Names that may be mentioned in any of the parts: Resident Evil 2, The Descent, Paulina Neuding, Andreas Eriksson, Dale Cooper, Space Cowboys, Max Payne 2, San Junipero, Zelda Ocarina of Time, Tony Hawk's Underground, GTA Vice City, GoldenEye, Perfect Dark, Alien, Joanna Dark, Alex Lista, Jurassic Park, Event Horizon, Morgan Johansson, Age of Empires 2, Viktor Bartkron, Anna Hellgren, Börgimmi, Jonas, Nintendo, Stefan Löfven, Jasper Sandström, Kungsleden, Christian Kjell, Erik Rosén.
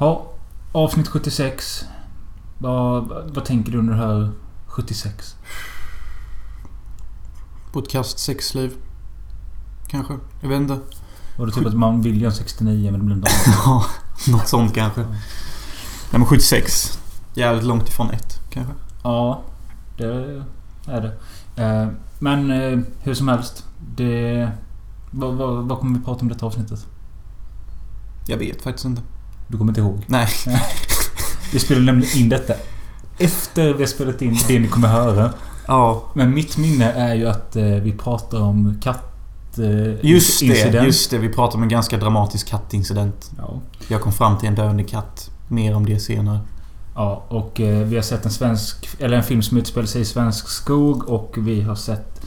Ja, avsnitt 76. Vad tänker du under det här 76? Podcast sexliv. Kanske, jag vet inte. Var det typ att man vill göra 69 men det blir inte av? Något sånt kanske. Nej, men 76. Jävligt långt ifrån ett kanske. Ja, det är det. Men hur som helst, det... Vad kommer vi prata om detta avsnittet? Jag vet faktiskt inte. Du kommer inte ihåg? Nej. Vi spelar nämligen in detta efter vi har spelat in det ni kommer höra. Ja. Men mitt minne är ju att vi pratar om kattincident. Just det, vi pratar om en ganska dramatisk kattincident. Ja. Jag kom fram till en döende katt. Mer om det senare. Ja, och vi har sett en film som utspelar sig i svensk skog, och vi har sett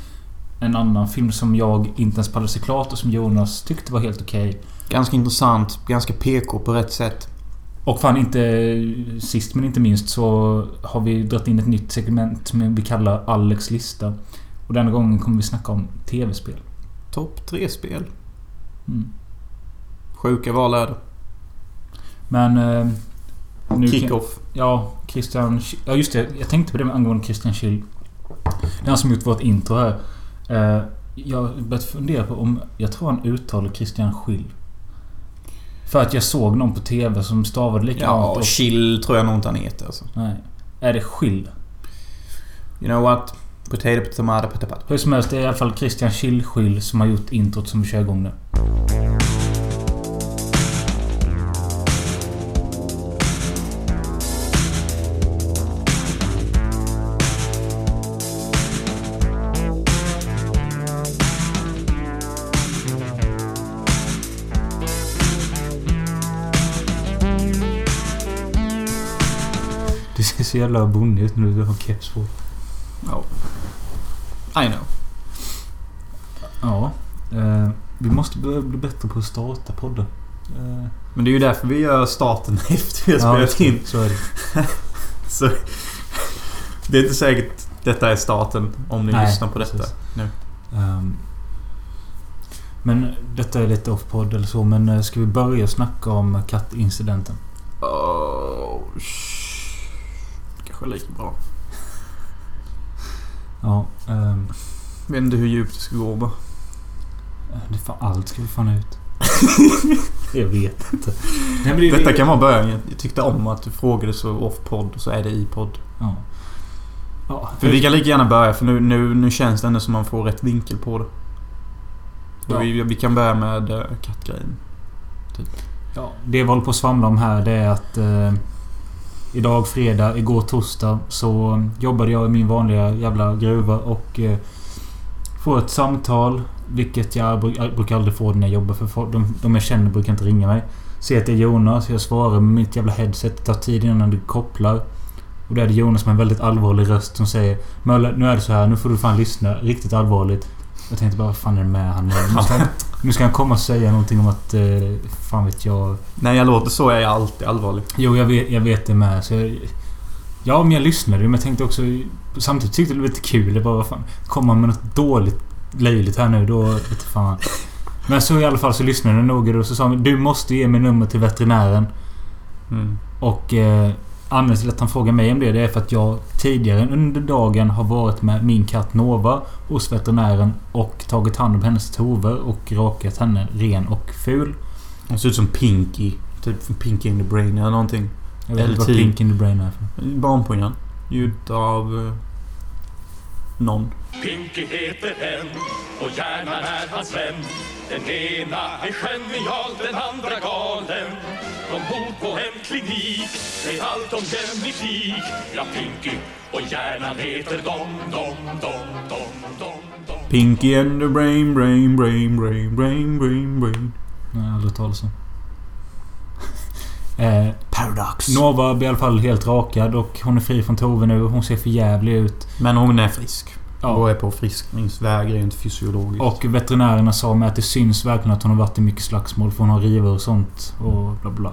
en annan film som jag inte ens pallade sig klart och som Jonas tyckte var helt okej. Ganska intressant, ganska PK på rätt sätt. Och fan, inte sist men inte minst så har vi dragit in ett nytt segment som vi kallar Alex Lista. Och denna gången kommer vi snacka om tv-spel. Topp 3-spel. Mm. Sjuka val är det. Men... Kick-off. Ja, Christian... Ja, just det. Jag tänkte på det med angående Christian Kjell. Den som gjort vårt intro här. Jag började fundera på om... Jag tror han uttalar Christian Kjell. För att jag såg någon på tv som stavade likadant. Ja, Kjell tror jag nog inte han heter. Alltså. Nej. Är det Kjell? You know what? Potato, tomato, potato. Hur som helst, det är i alla fall Christian Kjell som har gjort introt som vi kör igång nu. Så jävla bonnigt nu du har keps på. Ja. I know. Ja. Vi måste bli bättre på att starta podden. Men det är ju därför vi gör starten efter vi har spelat in. Så är det. Så, det är inte säkert detta är starten om ni lyssnar på detta. Nu. Men detta är lite off-podd eller så. Men ska vi börja snacka om kattincidenten? Oh shit. Lika bra. Ja, vet inte hur djupt det ska gå bara. Det för allt ska vi fan ut. Jag vet inte. Nej, men detta kan vara början. Jag tyckte om att du frågade så off-podd och så är det i podd. Ja. Ja. För vi kan lika gärna börja för nu känns det ändå som man får rätt vinkel på det. Ja. Vi kan börja med kattgrejen. Typ. Ja, det vi håller på att svamla om här det är att idag fredag, igår torsdag så jobbade jag i min vanliga jävla gruva och får ett samtal, vilket jag brukar aldrig få när jag jobbar för folk. De jag känner brukar inte ringa mig. Ser att det är Jonas, jag svarar med mitt jävla headset. Det tar tid innan det kopplar. Och där är det Jonas med en väldigt allvarlig röst som säger: Möller, nu är det så här, nu får du fan lyssna. Riktigt allvarligt. Jag tänkte bara, vad fan är det med han? Nu ska han komma och säga någonting om att fan vet jag... Nej, jag låter så, jag är alltid allvarlig. Jo, jag vet det med. Så ja, men jag lyssnade, men jag tänkte också... Samtidigt tyckte det var lite kul. Det bara, vad fan, komma med något dåligt, löjligt här nu, då vet fan. Men så i alla fall så lyssnade jag några och så sa han: du måste ge mig nummer till veterinären. Mm. Och anledningen till att han frågar mig om det är för att jag tidigare under dagen har varit med min katt Nova hos veterinären och tagit hand om hennes tover och rakat henne ren och ful. Hon ser ut som Pinky, typ Pinky and the Brain eller någonting. Jag vet inte vad Pinky and the Brain är för. Barnprogram, ljud av någon. Pinky heter den och hjärnan är hans vän. Den ena är genial, den andra galen. De bor på en klinik, med allt om genetik. Ja, Pinky och hjärnan heter dom. Pinky and the brain. Nej, jag aldrig talas om. Paradox. Nova blir i alla fall helt rakad och hon är fri från Tove nu. Hon ser för jävlig ut. Men hon är frisk. Ja. Och är på friskningsväg rent fysiologiskt. Och veterinärerna sa med att det syns verkligen att hon har varit i mycket slagsmål för hon har river och sånt och bla bla.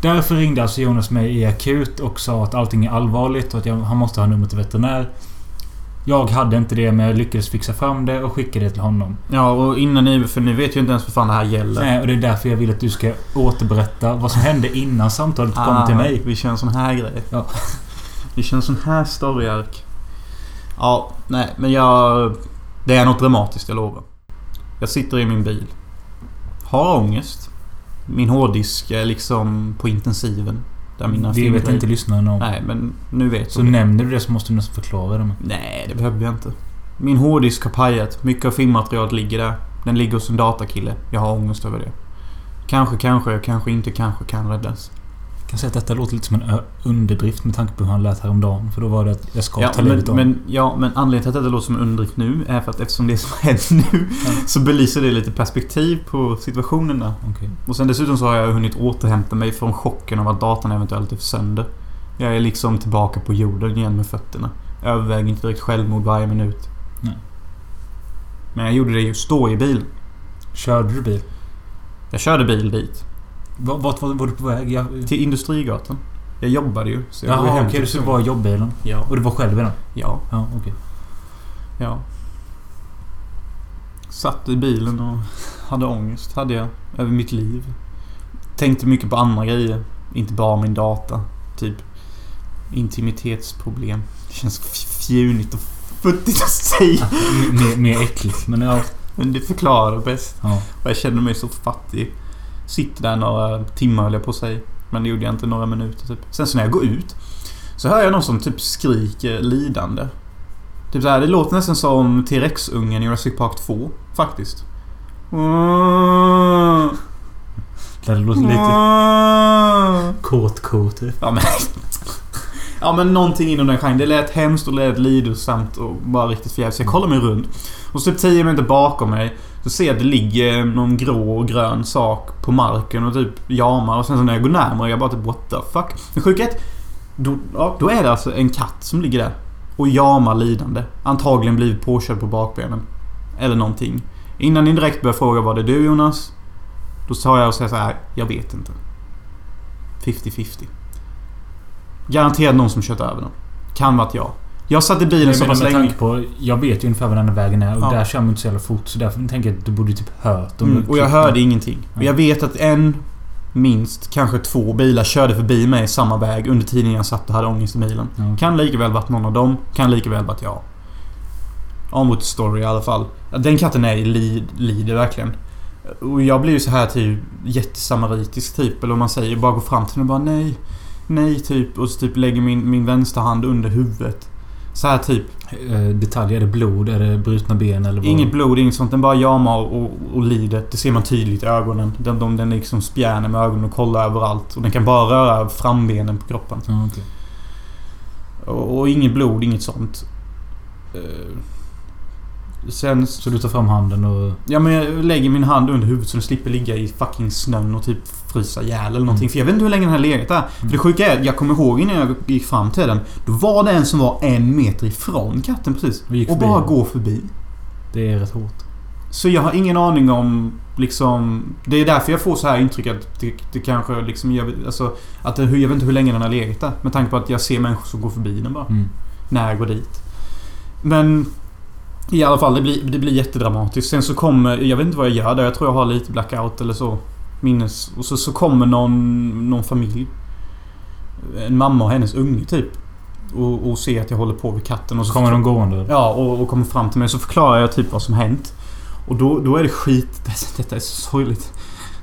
Därför ringde alltså Jonas mig i akut och sa att allting är allvarligt och att han måste ha nummer till veterinär. Jag hade inte det, men jag lyckades fixa fram det och skickade det till honom. Ja, och innan ni, för ni vet ju inte ens vad fan det här gäller. Nej, och det är därför jag vill att du ska återberätta vad som hände innan samtalet kom till mig. Vi kör en sån här grej. Ja. Vi kör en sån här storyark. Ja, nej, men det är något dramatiskt, jag lovar. Jag sitter i min bil. Har ångest. Min hårddisk är liksom på intensiven. Det vet inte lyssnaren om. Nej, men nu vet så det. Nämner du det så måste du nästan förklara det. Nej, det behöver jag inte. Min hårddisk har pajat. Mycket av filmmaterialet ligger där. Den ligger hos en datakille. Jag har ångest över det. Kanske kan räddas. Jag kan säga att detta låter lite som en underdrift med tanke på hur han lät häromdagen. För då var det att jag ska ta livet av. Men anledningen till att det låter som en underdrift nu är för att eftersom det som händer nu så belyser det lite perspektiv på situationerna. Okay. Och sen dessutom så har jag hunnit återhämta mig från chocken av att datan eventuellt är sönder. Jag är liksom tillbaka på jorden igen med fötterna. Överväger inte direkt självmord varje minut. Nej. Men jag gjorde det just då i bilen. Körde du bil? Jag körde bil dit. Vart var du på väg? Till Industrigatan. Jag jobbade ju. Så jag var okej, så var jobbbilen. Ja. Och du var själv i den? Ja. Ja, okej. Ja. Satt i bilen och hade ångest. Hade jag. Över mitt liv. Tänkte mycket på andra grejer. Inte bara min data. Typ intimitetsproblem. Det känns fjunigt och futtigt att säga. Mer äckligt. Men, ja. Men det förklarar bäst. Ja. Och jag kände mig så fattig. Sitter där några timmar eller på sig. Men det gjorde jag inte, några minuter typ. Sen så när jag går ut så hör jag någon som typ skriker lidande. Typ så här, det låter nästan som T-Rex-ungen i Jurassic Park 2 faktiskt. Det låter lite kort. Ja men någonting inom den genren. Det lät hemskt och lät lidosamt och bara riktigt förjävligt. Så jag kollar mig runt. Och så typ 10 minuter bakom mig så ser jag att det ligger någon grå och grön sak på marken och typ jamar. Och sen så när jag går närmare jag bara typ what the fuck. Men sjukhet, då är det alltså en katt som ligger där och jamar lidande. Antagligen blivit påkörd på bakbenen eller någonting. Innan ni direkt börjar fråga var det du Jonas, då sa jag och säger så här, jag vet inte. 50-50. Garanterat någon som kört över dem. Kan vara att jag satt i bilen så pass länge på. Jag vet ju ungefär vad den här vägen är. Och där kör man inte så jävla fort. Så därför tänker jag att du borde typ hört dem. Och jag hörde ingenting. Och jag vet att minst kanske 2 bilar körde förbi mig samma väg under tiden jag satt och hade ångest i bilen. Mm. Kan lika väl varit någon av dem. Kan lika väl varit jag. Onward story i alla fall. Den katten är lider verkligen. Och jag blir ju så här typ jättesamaritisk typ. Eller om man säger, bara gå fram till den och bara nej typ. Och så typ lägger min vänsterhand under huvudet. Så här typ detaljer, är det blod, är det brutna ben eller vad? Inget blod, inget sånt. Den bara jamar och lider. Det ser man tydligt i ögonen. Den liksom spjärnar med ögonen och kollar överallt. Och den kan bara röra frambenen på kroppen. Mm, okay. Och inget blod, inget sånt. Sen, så du tar fram handen och... Ja, men jag lägger min hand under huvudet så den slipper ligga i fucking snön och typ frysa ihjäl eller någonting. För jag vet inte hur länge den här legat där. För det sjuka är, jag kommer ihåg innan jag gick fram till den, då var det en som var 1 meter ifrån katten precis. Och bara går förbi. Det är rätt hårt. Så jag har ingen aning om liksom... Det är därför jag får så här intryck att det kanske liksom... Jag vet inte hur länge den har legat där. Med tanke på att jag ser människor som går förbi den bara. Mm. När jag går dit. Men... I alla fall, det blir jättedramatiskt. Sen så kommer, jag vet inte vad jag gör där. Jag tror jag har lite blackout eller så. Minnes. Och så kommer någon familj. En mamma och hennes unge typ. Och ser att jag håller på vid katten. Och så kommer de gående. Ja, och kommer fram till mig. Så förklarar jag typ vad som hänt. Och då är det skit. Detta är så sorgligt.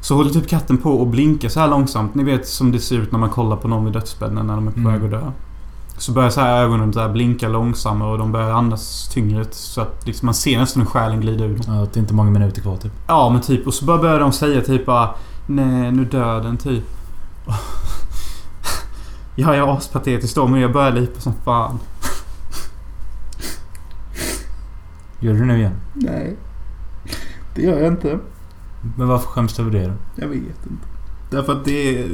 Så håller typ katten på och blinkar så här långsamt. Ni vet som det ser ut när man kollar på någon vid dödsbädden. När de är på väg att dö. Så börjar så här ögonen där blinka långsammare och de börjar andas tyngre så att liksom man ser nästan hur själen glider ut. Ja, det är inte många minuter kvar typ. Ja, men typ. Och så börjar de säga typ nej, nu dör den typ. Ja, jag är aspatetisk då, men jag börjar lipa som fan. Gör du nu igen? Nej, det gör jag inte. Men varför skäms du över det då? Jag vet inte. Därför att det är...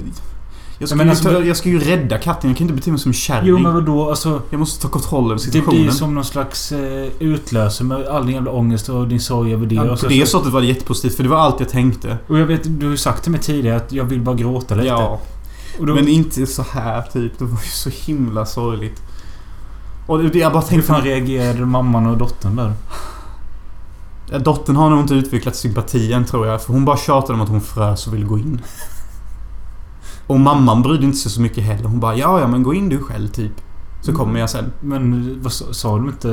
Jag ska ju rädda katten. Jag kan inte bete mig som kärring. Jo, men vadå? Alltså, jag måste ta kontroll över situationen. Det blir som någon slags utlöser med all din jävla ångest och din sorg över det. Ja, på det sättet var det jättepositivt, för det var allt jag tänkte. Och jag vet, du har ju sagt till mig tidigare att jag vill bara gråta lite. Ja, och då, men inte så här typ. Det var ju så himla sorgligt. Och jag bara tänkte, hur fan reagerade mamman och dottern där? Dottern har nog inte utvecklat sympatien, tror jag. För hon bara tjatade om att hon frös och ville gå in. Och mamman brydde inte sig så mycket heller. Hon bara, ja men gå in du själv typ. Så kommer jag sen. Men vad, sa de inte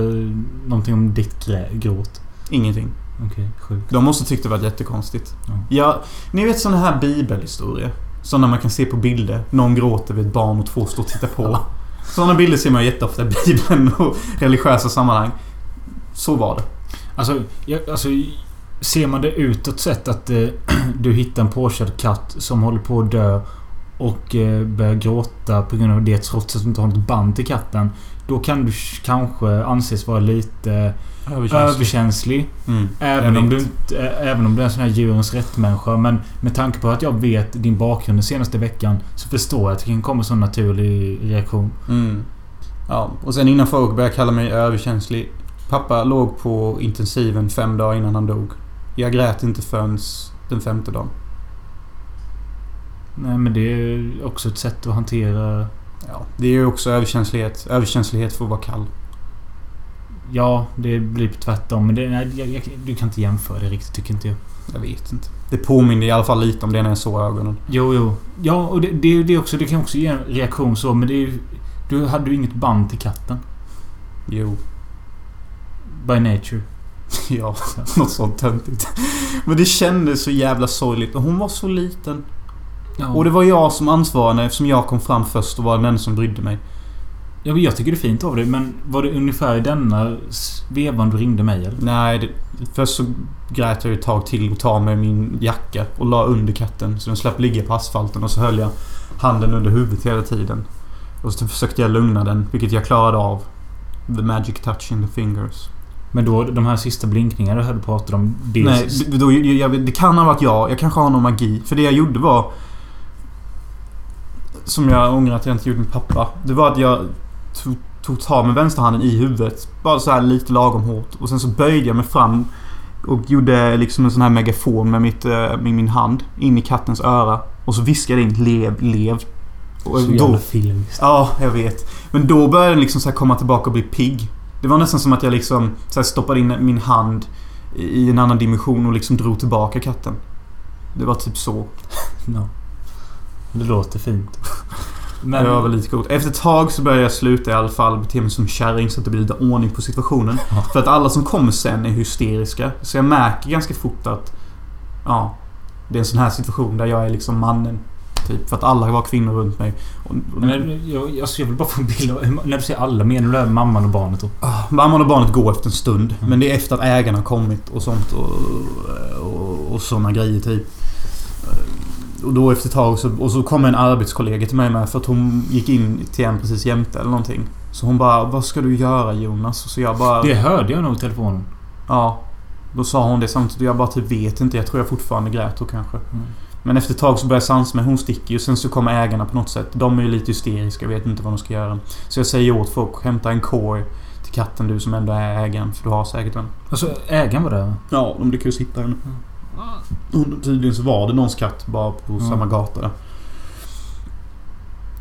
någonting om ditt gråt? Ingenting. Okej, sjukt. De måste tyckte det var jättekonstigt. Ja. Ja, ni vet sådana här bibelhistorier. Sådana man kan se på bilder. Någon gråter vid ett barn och två står och tittar på. Ja. Sådana bilder ser man jätteofta i Bibeln och religiösa sammanhang. Så var det. Alltså ser man det utåt sett att du hittar en påkörd katt som håller på att dö och börjar gråta på grund av det, trots att du inte har något band till katten, då kan du kanske anses vara lite överkänslig. Även om du är en sån här djurens rättmänniska. Men med tanke på att jag vet din bakgrund den senaste veckan, så förstår jag att det kan komma en sån naturlig reaktion. Ja, och sen innan folk började kalla mig överkänslig. Pappa låg på intensiven 5 dagar innan han dog. Jag grät inte förrän den 5:e dagen. Nej, men det är också ett sätt att hantera. Ja, det är ju också överkänslighet. Överkänslighet för att vara kall. Ja, det blir tvärtom. Men det, nej, du kan inte jämföra det riktigt, tycker inte jag. Jag vet inte. Det påminner i alla fall lite om det när jag såg ögonen. Jo. Ja, och det kan också ge en reaktion så. Men det är ju, du hade ju inget band till katten. Jo. By nature. Ja, något sånt töntigt. Men det kändes så jävla sorgligt. Och hon var så liten. Ja. Och det var jag som ansvarade, eftersom jag kom fram först och var den som brydde mig. Ja, jag tycker det är fint av det. Men var det ungefär denna vevan du ringde mig eller? Nej, först så grät jag ett tag till och tog med min jacka och la under katten så den slapp ligga på asfalten. Och så höll jag handen under huvudet hela tiden. Och så försökte jag lugna den, vilket jag klarade av. The magic touch in the fingers. Men då, de här sista blinkningarna du hade pratat om det. Nej, då, det kan ha varit jag kanske har någon magi. För det jag gjorde var, som jag ångrar att jag inte gjorde med pappa, det var att jag tog tag med vänsterhanden i huvudet, bara så här lite lagom hårt. Och sen så böjde jag mig fram och gjorde liksom en sån här megafon med min hand in i kattens öra. Och så viskade in lev. Och så jävla filmiskt. Ja, jag vet. Men då började den liksom så här komma tillbaka och bli pigg. Det var nästan som att jag liksom så här stoppade in min hand i en annan dimension och liksom drog tillbaka katten. Det var typ så. No. Det låter fint. Men det var väl lite coolt. Efter ett tag så började jag sluta i alla fall bete mig som kärring så att det blir lite ordning på situationen. Ja. För att alla som kommer sen är hysteriska. Så jag märker ganska fort att det är en sån här situation där jag är liksom mannen. Typ, för att alla var kvinnor runt mig. Jag vill bara få en bild av, när du säger alla, menar du är mamman och barnet då? Mamman och barnet går efter en stund. Men det är efter att ägarna har kommit och sånt. Och såna grejer typ. Och då efter ett tag så kom en arbetskollega till mig med, för att hon gick in till en precis jämte eller någonting. Så hon bara, vad ska du göra Jonas? Och så jag bara, det hörde jag nog i telefonen. Ja, då sa hon det samtidigt. Jag bara typ vet inte, jag tror jag fortfarande grät då kanske. Men efter ett tag så börjar sans med, hon sticker ju. Sen så kommer ägarna på något sätt. De är ju lite hysteriska, vet inte vad de ska göra. Så jag säger åt folk, hämta en korg till katten du som ändå är ägaren, för du har säkert den. Alltså ägaren var det? Ja, de lyckades hitta den. Och tydligen så var det någons katt bara på samma gata där.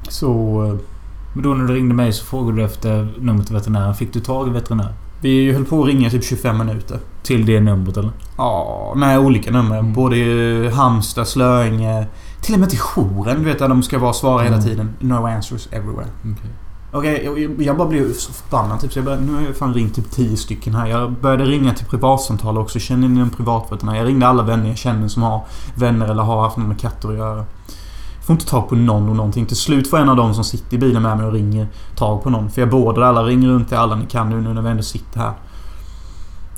Så... Men då när du ringde mig så frågade du efter numret till veterinären. Fick du tag i veterinären? Vi höll på att ringa typ 25 minuter. Till det numret eller? Ja, nej, olika nummer. Både Hamsta, Slöinge, till och med till jouren. Du vet att de ska vara svara hela tiden. No answers everywhere. Jag bara blev så förbannad. Typ, så jag började, nu har jag fan ringt typ 10 stycken här. Jag började ringa till privatsamtal också. Känner ni en privatveterinär? Jag ringde alla vänner jag känner som har vänner eller har haft någon med katter att göra. Jag får inte tag på någon och någonting. Till slut får en av dem som sitter i bilen med mig och ringer tag på någon. För jag bådar alla, ringer runt till alla ni kan nu när vi ändå sitter här.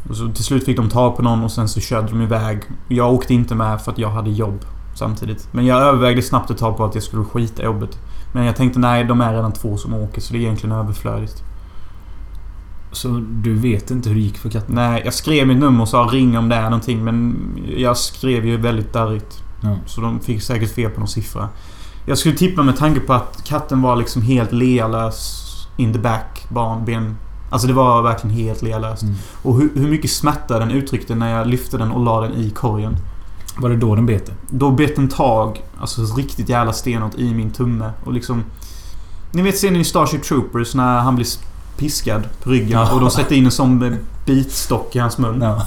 Och så till slut fick de tag på någon och sen så körde de iväg. Jag åkte inte med för att jag hade jobb samtidigt. Men jag övervägde snabbt ett tag på att jag skulle skita i jobbet. Men jag tänkte nej, de är redan 2 som åker så det är egentligen överflödigt. Så du vet inte hur det gick för katten? Nej, jag skrev mitt nummer och sa ring om det är någonting. Men jag skrev ju väldigt darrigt. Så de fick säkert fel på någon siffra. Jag skulle tippa med tanke på att katten var liksom helt lealös in the back, barnben. Alltså det var verkligen helt lealöst. Och hur mycket smärta den uttryckte när jag lyfte den och la den i korgen. Var det då den bete? Då bet den tag, alltså riktigt jävla stenåt i min tumme. Och liksom, ni vet, ser ni Starship Troopers när han blir piskad på ryggen, ja. Och de sätter in en sån bitstock i hans mun, ja.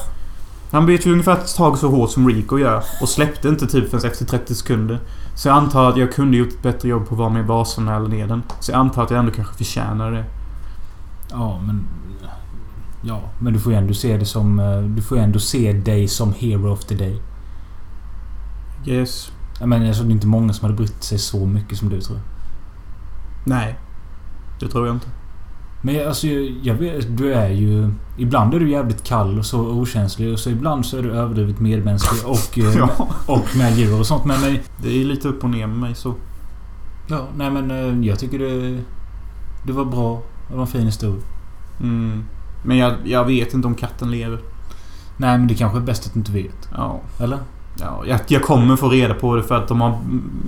Han bet ju ungefär ett tag så hårt som Rico gör och släppte inte typ förrän efter 30 sekunder. Så jag antar att jag kunde gjort ett bättre jobb på att vara med i basen eller ner den. Så jag antar att jag ändå kanske förtjänar det. Ja, men du får ju ändå se det som, du får ju ändå se dig som hero of the day. Yes. Men jag tror det är inte många som hade brytt sig så mycket som du tror. Nej, det tror jag inte. Men alltså, jag vet, du är ju... Ibland är du jävligt kall och så okänslig. Och så ibland så är du överdrivet medmänsklig och, ja, och med djur och sånt. Men det är lite upp och ner med mig så. Ja, nej men jag tycker det var bra. Det var en fin historia. Mm. Men jag vet inte om katten lever. Nej, men det kanske är bäst att du inte vet. Ja. Eller? Ja, jag kommer få reda på det för att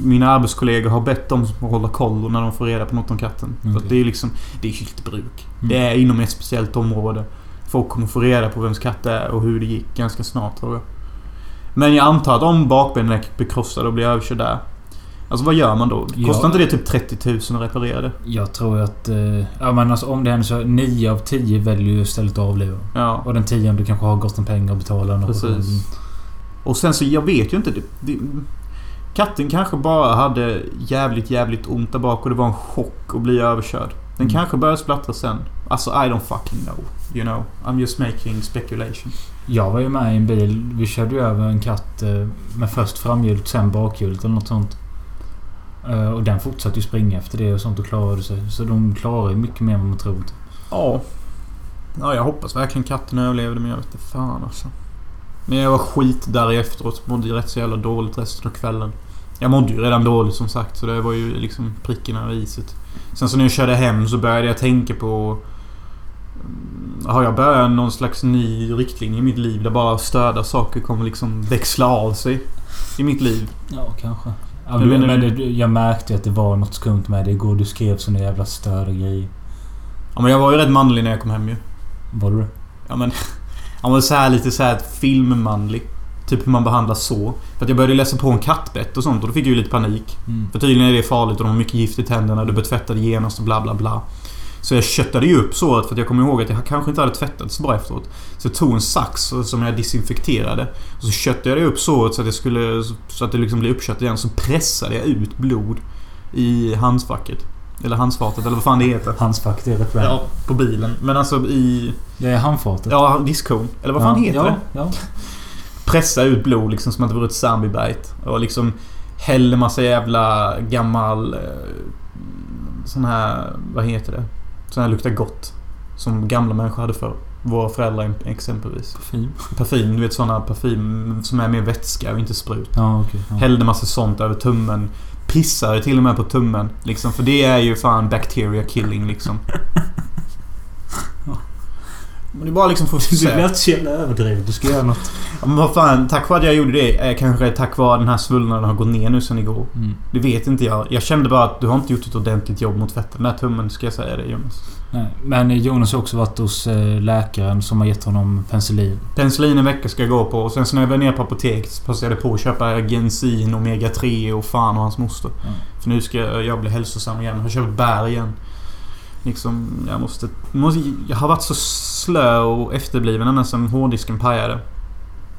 mina arbetskollegor har bett dem att hålla koll och när de får reda på något om katten. Okay. För att det är liksom, det är skilt bruk. Mm. Det är inom ett speciellt område. Folk kommer få reda på vems katt det är och hur det gick ganska snart, tror jag. Men jag antar att om bakbenen är bekrossade och blir överkörd där. Alltså vad gör man då? Kostar inte det typ 30 000 att reparera det? Jag tror att... ja, men alltså, om det händer så 9 av 10 väljer ju istället att avliva. Ja. Och den 10:e kanske har gått en pengar att betala. Precis. Och sen så, jag vet ju inte... Katten kanske bara hade jävligt ont där bak och det var en chock att bli överkörd. Den kanske började splattra sen. Alltså, I don't fucking know. You know, I'm just making speculation. Jag var ju med i en bil. Vi körde ju över en katt med först framhjulet, sen bakhjulet eller något sånt. Och den fortsatte ju springa efter det och sånt och klarade sig. Så de klarar ju mycket mer än vad man trodde. Ja. Ja, jag hoppas verkligen katten överlevde, men jag vet inte fan alltså. Men jag var skit där efteråt. Mådde ju rätt så jävla dåligt resten av kvällen. Jag mådde ju redan dåligt som sagt, så det var ju liksom pricken över iset. Sen så när jag körde hem så började jag tänka på... Har jag börjat någon slags ny riktlinje i mitt liv där bara störda saker kommer liksom växla av sig i mitt liv? Ja, kanske. Ja, jag märkte att det var något skumt med det igår. Du skrev såna jävla större grejer. Ja, men jag var ju rätt manlig när jag kom hem ju. Var du? Ja, men... Han var så här lite så här filmmanlig. Typ hur man behandlar så. För att jag började läsa på en kattbett och sånt. Och då fick jag ju lite panik. För tydligen är det farligt och de har mycket gift i tänderna. Du bör tvätta det genast och bla bla bla. Så jag köttade ju upp såret. För att jag kommer ihåg att jag kanske inte hade tvättat så bra efteråt. Så jag tog en sax som jag disinfekterade. Och så köttade jag det upp såret så att det liksom blev uppkött igen. Så pressade jag ut blod i handskfacket. Eller handfatet, eller vad fan det heter. Handfacket är rätt bra. Ja, på bilen. Men alltså i... Det är handfatet. Ja, diskon. Eller vad fan heter det? Ja. Pressa ut blod liksom som att det var ett zombie-bite. Och liksom häller massa jävla gammal... Sån här... Vad heter det? Sån här luktar gott. Som gamla människor hade för våra föräldrar exempelvis. Parfym. Du vet såna parfym som är mer vätska och inte sprut. Ja, okej. Ja. Hällde massa sånt över tummen. Pissar till och med på tummen liksom, för det är ju fan bacteria killing liksom. Ja. Men det är bara liksom för att du lät så jävla överdrivet. Du ska göra något. Ja, men vad fan, tack vare att jag gjorde det är kanske tack vare den här svullnaden har gått ner nu sen igår. Det vet inte jag. Jag kände bara att du har inte gjort ett ordentligt jobb mot fetten. Den här tummen, ska jag säga det, Jonas. Nej, men Jonas har också varit hos läkaren som har gett honom penicillin. Penicillin en vecka ska jag gå på. Och sen så när jag var ner på apoteket passade jag på att köpa gensin, omega 3 och fan och hans moster. För nu ska jag bli hälsosam igen. Jag har köpt bär igen. Liksom, jag har varit så slö och efterbliven när sen hårddisken pajade.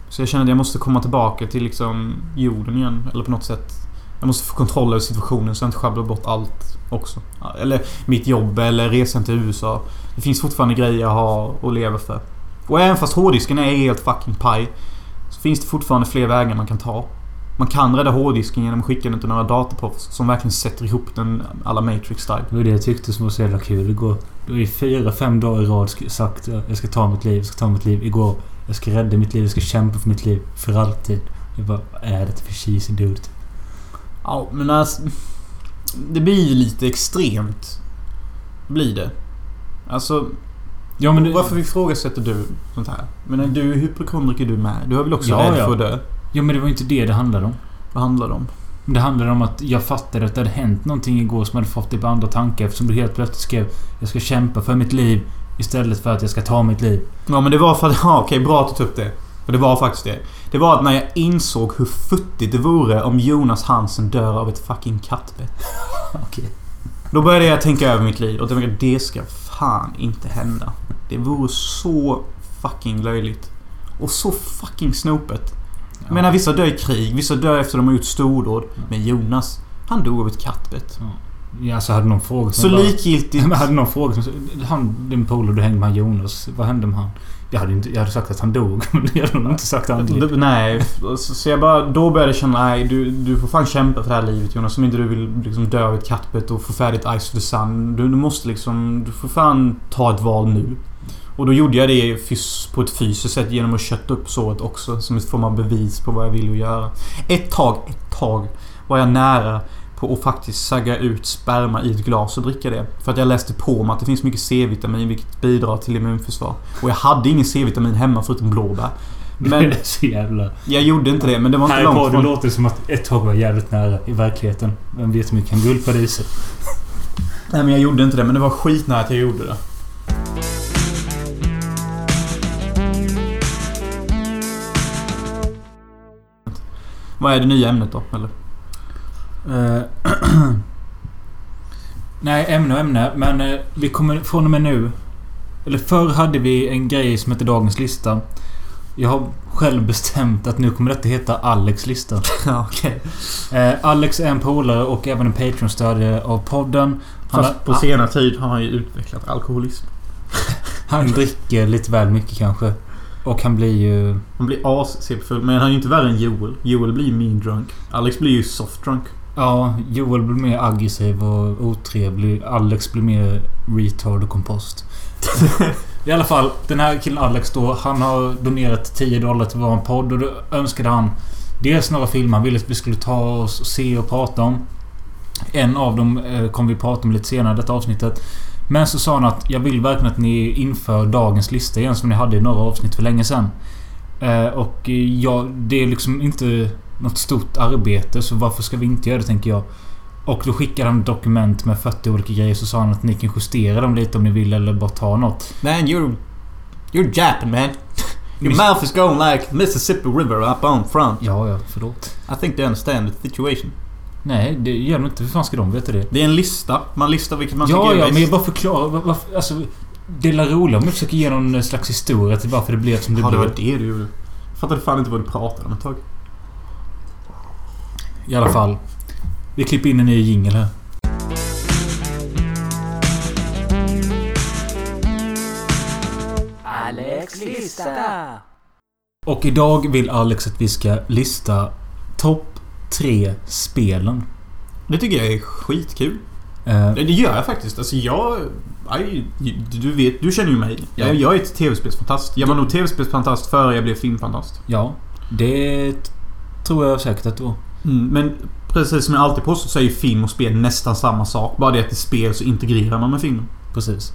Så jag kände att jag måste komma tillbaka till liksom jorden igen. Eller på något sätt. Jag måste få kontroll över situationen så jag inte sjabblar bort allt också. Eller mitt jobb eller resan till USA. Det finns fortfarande grejer jag har att leva för. Och även fast hårddisken är helt fucking paj, så finns det fortfarande fler vägar man kan ta. Man kan rädda hårddisken genom att skicka den till några dataproffs som verkligen sätter ihop den alla Matrix-style. Det var det jag tyckte som var så jävla kul igår. Det var ju 4-5 dagar i rad sagt jag ska ta mitt liv, igår. Jag ska rädda mitt liv, jag ska kämpa för mitt liv för alltid. Jag bara, är det för cheesy dude? Ja, men alltså, det blir ju lite extremt. Blir det. Alltså, ja, men varför vi frågasätter du sånt här? Men du, hypokondriker du med? Du har väl också rädd för att dö? Ja, men det var inte det det handlade om. Vad handlade det om? Det handlade om att jag fattade att det hade hänt någonting igår som hade fått dig på andra tankar, eftersom du helt plötsligt skrev jag ska kämpa för mitt liv istället för att jag ska ta mitt liv. Ja, men det var för att... Ja, okej, bra att du tog upp det. För det var faktiskt det. Det var att när jag insåg hur futtigt det vore om Jonas Hansen dör av ett fucking kattbett. Okej. Då började jag tänka över mitt liv och tänkte att det ska fan inte hända. Det vore så fucking löjligt. Och så fucking snopet. Jag menar, vissa dör i krig, vissa dör efter de har gjort stordåd. Men Jonas, han dog av ett kattbett. Ja, så hade någon frågat så bara, likgiltigt. Men hade någon frågat han, din polare du hängde med Jonas, vad hände med han? Jag hade sagt att han dog, men jag hade nog inte sagt att han dog. Nej, så jag bara, då började jag känna, nej, du får fan kämpa för det här livet, Jonas, om inte du vill liksom dö av ett kattbett och få färdigt Ice of the Sun. Du måste liksom, du får fan ta ett val nu. Och då gjorde jag det på ett fysiskt sätt genom att kötta upp såret också, som ett form av bevis på vad jag ville göra. Ett tag var jag nära på att faktiskt sagga ut sperma i ett glas och dricka det. För att jag läste på om att det finns mycket C-vitamin, vilket bidrar till immunförsvar. Och jag hade ingen C-vitamin hemma förutom blåbär. Men det är så jävla... Jag gjorde inte det, men det var inte långt från... Det låter som att ett tag var jävligt nära i verkligheten. Vem vet hur mycket en guldparadiset. Nej, men jag gjorde inte det, men det var skitnära att jag gjorde det. Vad är det nya ämnet då, eller? Nej, ämne. Men vi kommer från och med nu. Eller förr hade vi en grej som heter Dagens Lista. Jag har själv bestämt att nu kommer detta heta Alex Lista. Okay. Alex är en polare och även en Patreon-stödjare av podden. Fast på senare tid har han ju utvecklat alkoholism. Han dricker lite väl mycket kanske. Och han blir ju... Han blir as-sepfull, men han är ju inte värre än Joel. Joel blir ju mean drunk. Alex blir ju soft drunk. Ja, Joel blir mer aggressiv och otrevlig. Alex blir mer retard och kompost. I alla fall, den här killen Alex då, han har donerat $10 till vår podd. Och då önskade han dels några filmer han ville att vi skulle ta oss och se och prata om. En av dem kommer vi prata om lite senare i detta avsnittet. Men så sa han att jag vill verkligen att ni inför Dagens Lista igen, som ni hade i några avsnitt för länge sedan. Och ja, det är liksom inte något stort arbete, så varför ska vi inte göra det, tänker jag. Och då skickade han dokument med 40 olika grejer, så sa han att ni kan justera dem lite om ni vill eller bara ta något. Man, you're Japan, man. Your mouth is going like Mississippi River up on front. Ja, förlåt. I think they understand the situation. Nej, det gör de inte. Hur fan ska de veta det? Det är en lista. Man listar vilket man tycker är bäst. Ja, men jag bara förklarar. Varför, alltså, det är roligt om jag försöker ge någon slags historia till varför det blev som det blev. Ja, det var det du... Fattar du fan inte vad du pratar om ett tag? I alla fall. Vi klipper in en ny jingle här. Alex Lista! Och idag vill Alex att vi ska lista topp 3 spelen. Det tycker jag är skitkul. Det gör jag faktiskt. Alltså du känner ju mig. Ja. Jag är ett tv-spelsfantast. Jag var nog tv-spelsfantast före jag blev filmfantast. Ja, det tror jag säkert att du var. Men precis som jag alltid påstått så är ju film och spel nästan samma sak. Bara det att det är spel så integrerar man med filmen. Precis.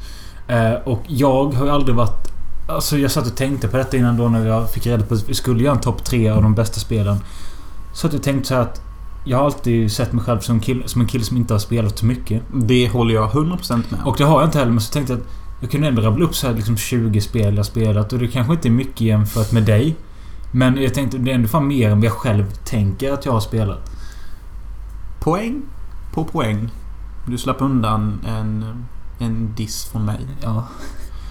Och jag har ju aldrig varit... Alltså jag satt och tänkte på detta innan då när jag fick reda på att vi skulle göra en topp 3 av de bästa spelen. Så att jag tänkte så här att jag har alltid sett mig själv som en kille som inte har spelat så mycket. Det håller jag 100% med. Och det har jag inte heller, men så tänkte jag att jag kunde ändå rabbla upp så här liksom 20 spel jag spelat. Och det kanske inte är mycket jämfört med dig. Men jag tänkte det är ändå fan mer än vad jag själv tänker att jag har spelat. Poäng på poäng. Du slapp undan en diss från mig. Ja,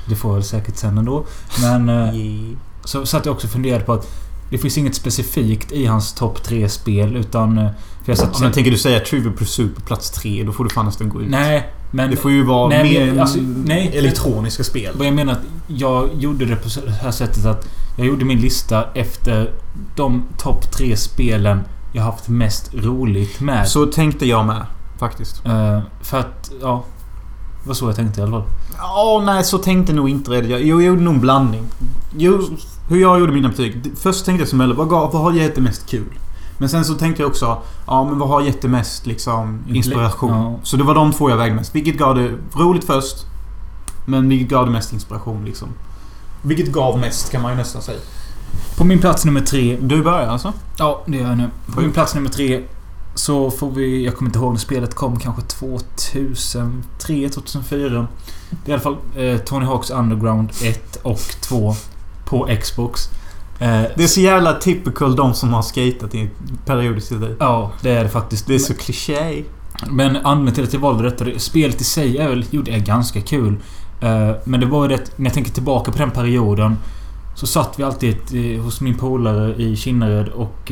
det får jag säkert sen ändå. Men yeah. Så satt jag också funderade på att det finns inget specifikt i hans topp 3 spel utan för jag satt, men tänker du säga Trivial Pursuit på plats 3, då får du fan nästan gå ut. Nej, men det får ju vara mer alltså, elektroniska spel. Vad jag menar att jag gjorde det på det här sättet att jag gjorde min lista efter de topp 3 spelen jag haft mest roligt med. Så tänkte jag med faktiskt. För att ja, vad så jag tänkte i alla fall. Ja, nej, så tänkte nog inte det. Jag gjorde nog en blandning. Hur jag gjorde mina betyg. Först tänkte jag som möjligt, vad har gett det mest kul? Men sen så tänkte jag också, ja men vad har gett det mest liksom, inspiration? Ja. Så det var de två jag vägde mest. Vilket gav det roligt först, men vilket gav det mest inspiration liksom. Vilket gav mest kan man ju nästan säga. På min plats nummer 3. Du börjar alltså? Ja, det gör jag nu. På min plats nummer 3 så får vi, jag kommer inte ihåg när spelet kom, kanske 2003-2004. Det är i alla fall Tony Hawk's Underground 1 och 2. På Xbox. Det är så jävla typical de som har skatat i periodiskt i det. Ja, det är det faktiskt. Det är så kliché. Men anledningen till att jag valde detta, spelet i sig är ganska kul. Men det var ju det, när jag tänker tillbaka på den perioden, så satt vi alltid hos min polare i Kinnared, och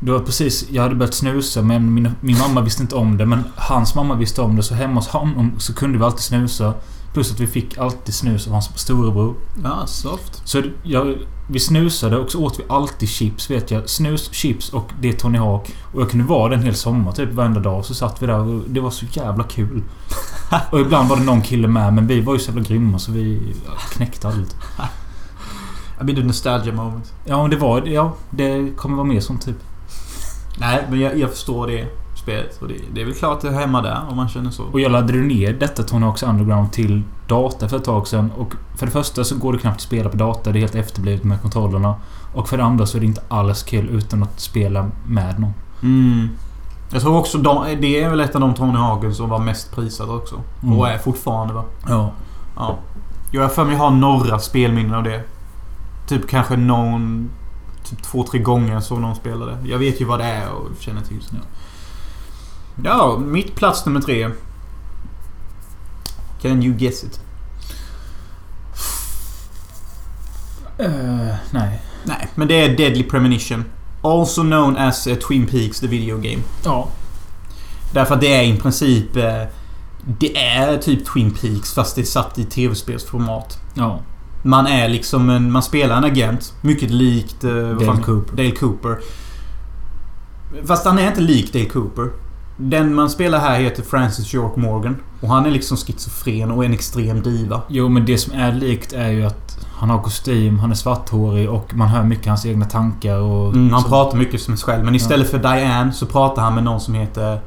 det var precis, jag hade börjat snusa, men min mamma visste inte om det, men hans mamma visste om det, så hemma hos honom så kunde vi alltid snusa, plus att vi fick alltid snus av hans storebror. Ja, soft. Så vi snusade, och så åt vi alltid chips, vet jag, snus, chips och det Tony Hawk, och jag kunde vara den hela sommar, typ varenda dag, så satt vi där och det var så jävla kul. Och ibland var det någon kille med, men vi var ju så jävla grymma så vi knäckte allt. I mean, the nostalgia moment. Ja, det kommer vara mer sån typ. Nej, men jag förstår det spelet, och det är väl klart att det är hemma där om man känner så. Och jag laddade ner detta Tony Hawk's Underground till data för ett tag sedan, och för det första så går det knappt att spela på data, det är helt efterblivet med kontrollerna, och för det andra så är det inte alls kul utan att spela med någon. Mm. Jag tror också det är väl ett av de Tony Hawk's som var mest prisat också, och är fortfarande, va? Ja. Jag för mig har några spelminnen av det. Typ kanske någon typ 2-3 gånger så någon spelade. Jag vet ju vad det är och känner till det. Ja, mitt plats nummer 3. Can you guess it? Nej. Nej, men det är Deadly Premonition. Also known as Twin Peaks, the video game. Ja. Därför att det är i princip... det är typ Twin Peaks fast det är satt i tv-spelsformat. Ja. Man är liksom man spelar en agent. Mycket likt Dale Cooper. Fast han är inte lik Dale Cooper. Den man spelar här heter Francis York Morgan, och han är liksom schizofren och en extrem diva. Jo, men det som är likt är ju att han har kostym, han är svarthårig, och man hör mycket hans egna tankar och han pratar mycket som sig själv. Men istället för Diane så pratar han med någon som heter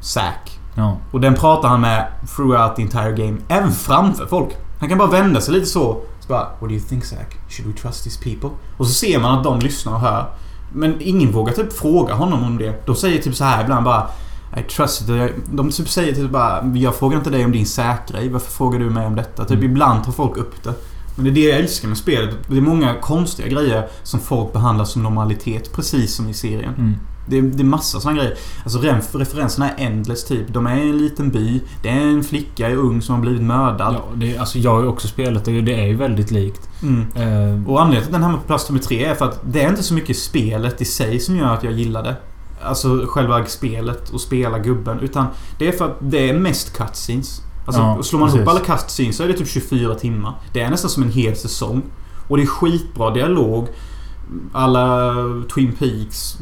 Zach. Ja. Och den pratar han med throughout the entire game, även framför folk. Han kan bara vända sig lite så bara, what do you think, Zach? Should we trust these people? Och så ser man att de lyssnar och hör, men ingen vågar typ fråga honom om det. De säger typ så här ibland bara, I trust you. De typ säger typ bara, jag frågar inte dig om din säkerhet, varför frågar du mig om detta? Typ ibland tar folk upp det. Men det är det jag älskar med spelet. Det är många konstiga grejer som folk behandlar som normalitet, precis som i serien. Det är massa sådana grejer. Alltså referenserna är endless typ. De är i en liten by. Det är en flicka, är ung, som har blivit mördad. Ja, alltså jag har ju också spelat det. Det är ju väldigt likt. Och anledningen till den här på plats nummer 3 är för att det är inte så mycket spelet i sig som gör att jag gillar det. Alltså själva spelet och spela gubben. Utan det är för att det är mest cutscenes. Alltså slår man ihop alla cutscenes så är det typ 24 timmar. Det är nästan som en hel säsong. Och det är skitbra dialog. Alla Twin Peaks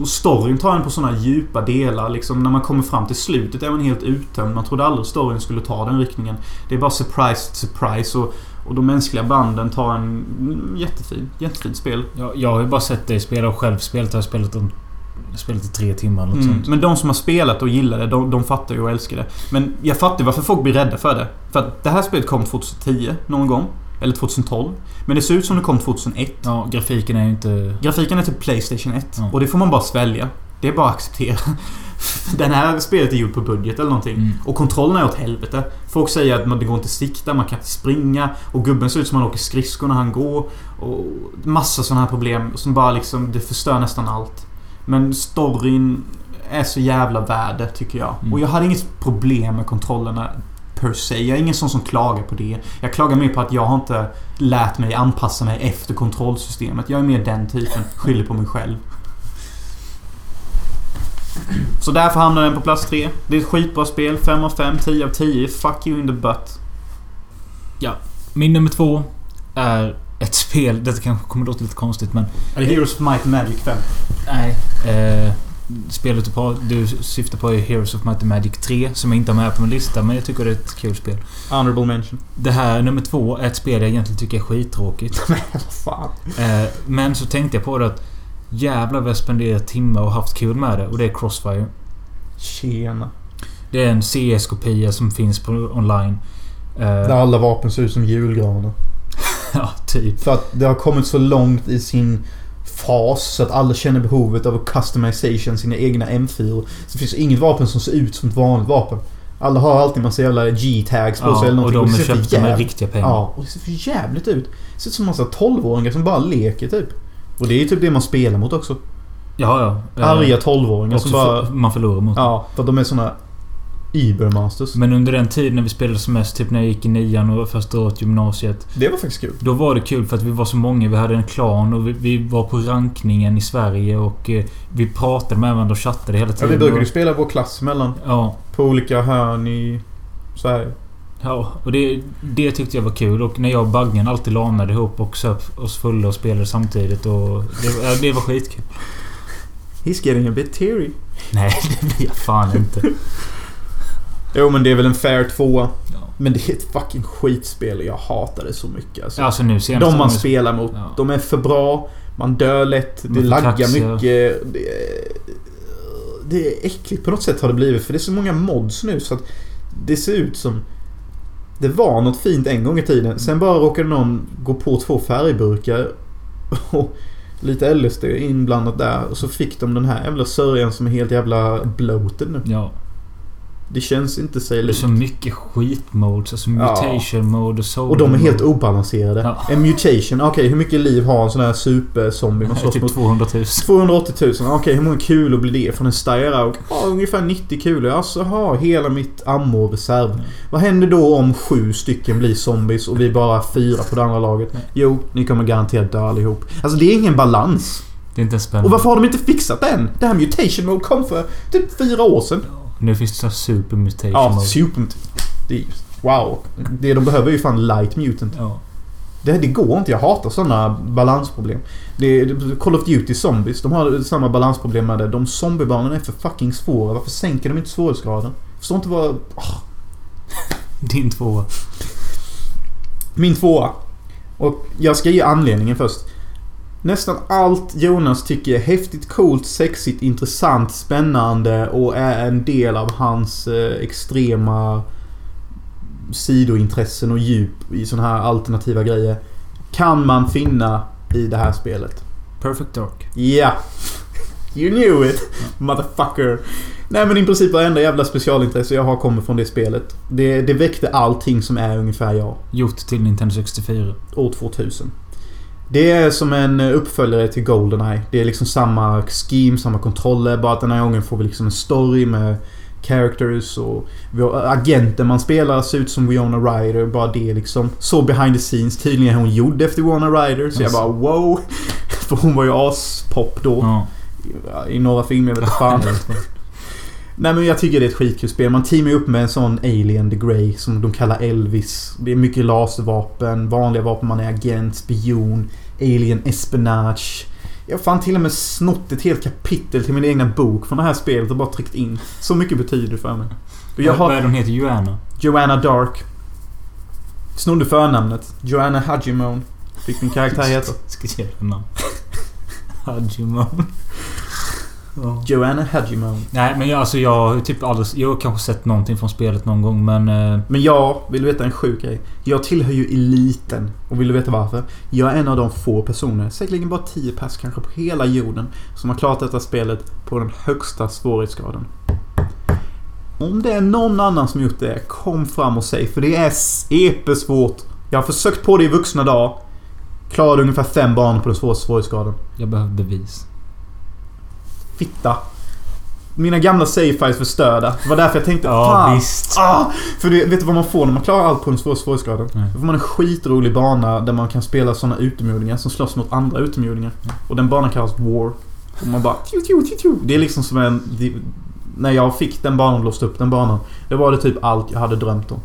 och storyn tar en på såna djupa delar liksom. När man kommer fram till slutet är man helt uttömd. Man trodde aldrig storyn skulle ta den riktningen. Det är bara surprise och de mänskliga banden tar en jättefin spel. Jag har ju bara sett dig spela och själv spelat. Jag har spelat i 3 timmar eller något sånt. Men de som har spelat och gillar det, de fattar ju och älskar det. Men jag fattar varför folk blir rädda för det. För att det här spelet kom 2010 någon gång. Eller 2012. Men det ser ut som det kom 2001. Ja, grafiken är ju inte... Grafiken är typ PlayStation 1. Ja. Och det får man bara svälja. Det är bara att acceptera. Den här spelet är gjort på budget eller någonting. Och kontrollen är åt helvete. Folk säger att det går inte att sikta, man kan inte springa. Och gubben ser ut som han åker skridskor när han går. Och massa sådana här problem som bara liksom, det förstör nästan allt. Men storyn är så jävla värde tycker jag. Och jag hade inget problem med kontrollerna. Jag är ingen sån som klagar på det. Jag klagar mer på att jag har inte lärt mig anpassa mig efter kontrollsystemet. Jag är mer den typen, skyller på mig själv. Så därför hamnar den på plats 3. Det är ett skitbra spel, 5 av 5, 10 av 10. Fuck you in the butt. Ja, min nummer 2 är ett spel. Detta kanske kommer låta lite konstigt, men är det Heroes of Might and Magic 5? Nej, spelet du syftar på är Heroes of Might and Magic 3, som jag inte har med på min lista, men jag tycker det är ett kul spel. Honorable mention. Det här, nummer 2, är ett spel jag egentligen tycker är skittråkigt. Fan. Men så tänkte jag på det att jävlar vad jag spenderat timmar och haft kul med det, och det är Crossfire. Tjena. Det är en CS-kopia som finns på online. Där alla vapen ser ut som julgranar. Ja, typ. För att det har kommit så långt i sin... fas, så att alla känner behovet av customization, sina egna M4. Så finns inget vapen som ser ut som ett vanligt vapen. Alla har alltid massa jävla G-tags på sig eller någonting. Och de är köpta med riktiga pengar. Ja, och det ser för jävligt ut. Det ser ut som en massa 12-åringar som bara leker typ. Och det är typ det man spelar mot också. Arga 12-åringar som bara man förlorar mot. Ja, för de är såna Ibermasters. Men under den tiden när vi spelade som mest, typ när jag gick i nian och första året gymnasiet, det var faktiskt kul. Då var det kul för att vi var så många. Vi hade en klan och vi var på rankningen i Sverige. Och vi pratade med varandra och chattade hela tiden. Ja, vi brukade ju spela vår klass mellan, ja, på olika hörn i Sverige. Ja, och det tyckte jag var kul. Och när jag och Baggen alltid lanade ihop och söp oss fulla och spelade samtidigt. Och det var skitkul. He's getting a bit teary. Nej, det blir jag fan inte. Jo, men det är väl en fair 2. Ja. Men det är ett fucking skitspel och jag hatar det så mycket. Alltså nu senast de man spelar mot, ja, de är för bra. Man dör lätt, det laggar mycket. Det är äckligt på något sätt har det blivit. För det är så många mods nu så att det ser ut som... Det var något fint en gång i tiden. Sen bara råkade någon gå på 2 färgburkar och lite LSD inblandat där. Och så fick de den här jävla sörjan som är helt jävla bloated nu. Ja. Det känns inte sig likt. Det är så mycket skitmodes, alltså mutation, ja, mode och soul. Och de är helt obalanserade. Ja. En mutation, okej, hur mycket liv har en sån här superzombie? Man slåss typ mot 200 000. 280 000, okej, hur många kulor blir det från en Styraug? Ja, ungefär 90 kulor. Alltså, ha hela mitt ammo-reserv. Mm. Vad händer då om 7 stycken blir zombies och vi bara 4 på det andra laget? Mm. Jo, ni kommer garanterat dö allihop. Alltså, det är ingen balans. Det är inte spännande. Och varför har de inte fixat den? Det här mutation mode kom för typ 4 år sedan. Nu finns det så supermutation. Ja, supermutation. Wow. Det de behöver är ju fan light mutant. Ja. Det går inte. Jag hatar sådana balansproblem. Call of Duty Zombies, de har samma balansproblem med det. De zombiebanorna är för fucking svåra. Varför sänker de inte svårighetsgraden? Förstår inte vad... Oh. Din 2. Min 2. Och jag ska ge anledningen först. Nästan allt Jonas tycker är häftigt, coolt, sexigt, intressant, spännande och är en del av hans extrema sidointressen och djup i såna här alternativa grejer kan man finna i det här spelet. Perfect Dark. Ja. Yeah. You knew it, motherfucker. Nej, men i princip varenda jävla specialintresse jag har kommer från det spelet. Det väckte allting som är ungefär jag. Gjort till Nintendo 64. År 2000. Det är som en uppföljare till GoldenEye. Det är liksom samma scheme, samma kontroller. Bara att den här gången får vi liksom en story med characters och agenter man spelar ser ut som Winona Ryder. Bara det liksom. Så behind the scenes tydligen hon gjorde efter Winona Ryder. Så jag bara wow. För hon var ju aspop då. Ja. I några filmer, jag vet inte fan. Nej, men jag tycker det är ett skitkul spel. Man teamar upp med en sån Alien, The Grey, som de kallar Elvis. Det är mycket laservapen, vanliga vapen, man är agent, spion, alien espionage. Jag fan till och med snott ett helt kapitel till min egna bok från det här spelet och bara tryckt in. Så mycket betyder det för mig. Vad är hon heter? Joanna? Joanna Dark. Snodde förnamnet. Joanna Hajimon. Fick min karaktär heta. Ska se det namn. Hajimon. Oh. Joanna Hajimon. Nej, men jag har kanske sett någonting från spelet någon gång, men jag vill veta en sjuk grej. Jag tillhör ju eliten och vill veta varför. Jag är en av de få personer, säkerligen bara 10 pass kanske på hela jorden, som har klarat detta spelet på den högsta svårighetsgraden. Om det är någon annan som gjort det, kom fram och säg, för det är episvårt. Jag har försökt på det i vuxna dag. Klarade ungefär 5 banor på den svåraste svårighetsgraden. Jag behöver bevis. Fitta. Mina gamla save-files förstörda. Det var därför jag tänkte, fan. Visst. För vet du vad man får när man klarar allt på den svåra svårighetsgraden? Då får man en skitrolig bana där man kan spela såna utomjordingar som slåss mot andra utomjordingar. Och den banan kallas War. Och man bara, det är liksom som en... När jag fick den banan och blåste upp den banan, det var det typ allt jag hade drömt om.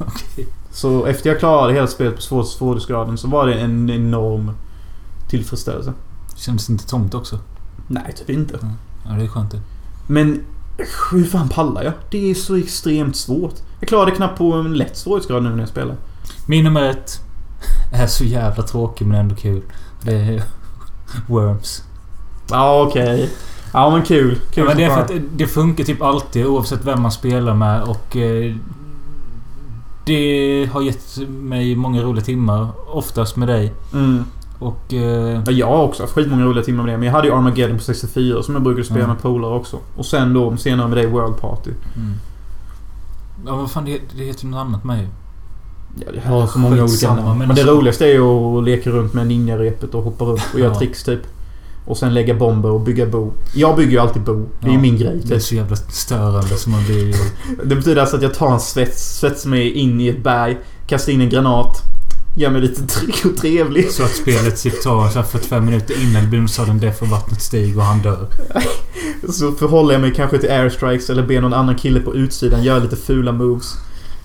Okay. Så efter jag klarade hela spelet på svåra svårighetsgraden så var det en enorm tillfredsställelse. Det kändes inte tomt också? Nej, typ inte. Ja, det är skönt. Men hur fan pallar jag? Det är så extremt svårt. Jag klarade knappt på en lätt svårighetsgrad nu när jag spelar. Min nummer 1 är så jävla tråkig men ändå kul. Det är Worms. Ja, okej. Ja, men kul. Ja, men det är för att det funkar typ alltid oavsett vem man spelar med. Och det har gett mig många roliga timmar. Oftast med dig. Mm. Och, jag har också haft skitmånga roliga timmar med det. Men jag hade ju Armageddon på 64 som jag brukade spela med polare också. Och sen då senare med det World Party. Ja, vad fan, det heter ju något annat med ju. Ja, det har så många olika namn. Men det roligaste är ju att leka runt med ninjarepet och hoppa runt och göra tricks typ. Och sen lägga bomber och bygga bo. Jag bygger ju alltid bo. Det är ju min grej. Det är så jävla störande som man blir. Det betyder alltså att jag tar en svets mig in i ett berg, kastar in en granat, gör mig lite trevlig. Så att spelet sitter tar så 45 minuter innan det blir en sudden death och vattnet stiger och han dör. Så förhåller jag mig kanske till airstrikes eller ber någon annan kille på utsidan gör lite fula moves.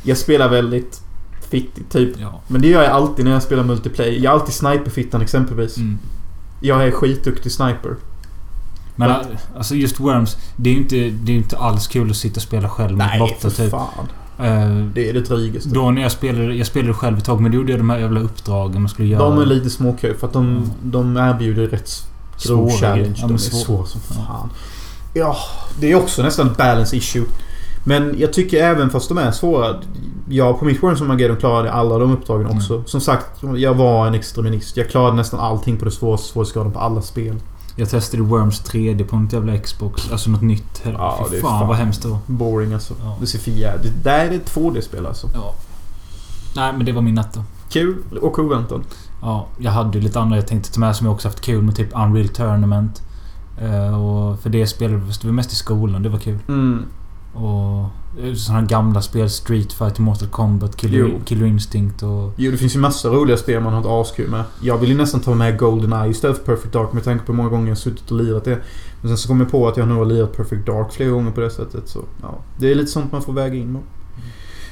Jag spelar väldigt fittigt typ. Ja. Men det gör jag alltid när jag spelar multiplayer. Jag är alltid sniperfittan exempelvis. Mm. Jag är skitduktig sniper. Men alltså just Worms, det är inte alls kul att sitta och spela själv mot botter typ. Fan. Det är det tragigaste. Då när jag spelade själv ett tag, men det gjorde jag de här jävla uppdragen man skulle göra. De är lite småkul för att de erbjuder rätt grov challenge. Ja, de är svåra som fan. Ja, det är också nästan ett balance issue. Men jag tycker även fast de är svåra, jag på mitt Worms som Armageddon klarade alla de uppdragen också. Mm. Som sagt, jag var en extreminist. Jag klarade nästan allting på det svårighetsgraden på alla spel. Jag testade Worms 3D på en jävla Xbox. Alltså något nytt. Ja, det är fan vad hemskt det var. Boring alltså. Ja. Det ser fia. Det där är det 2D-spel alltså. Ja. Nej, men det var min natt då. Kul och oväntat. Ja, jag hade ju lite andra jag tänkte ta med som jag också haft kul med, typ Unreal Tournament. Och för det spelade vi mest i skolan. Det var kul. Mm. Och sådana gamla spel, Street Fighter, Mortal Kombat, Killer Instinct och... Jo, det finns ju massa roliga spel man har ett askul med. Jag ville nästan ta med GoldenEye istället för Perfect Dark med tanke på hur många gånger jag suttit och lirat det. Men sen så kom jag på att jag nu har lirat Perfect Dark flera gånger på det sättet. Så ja, det är lite sånt man får väga in med.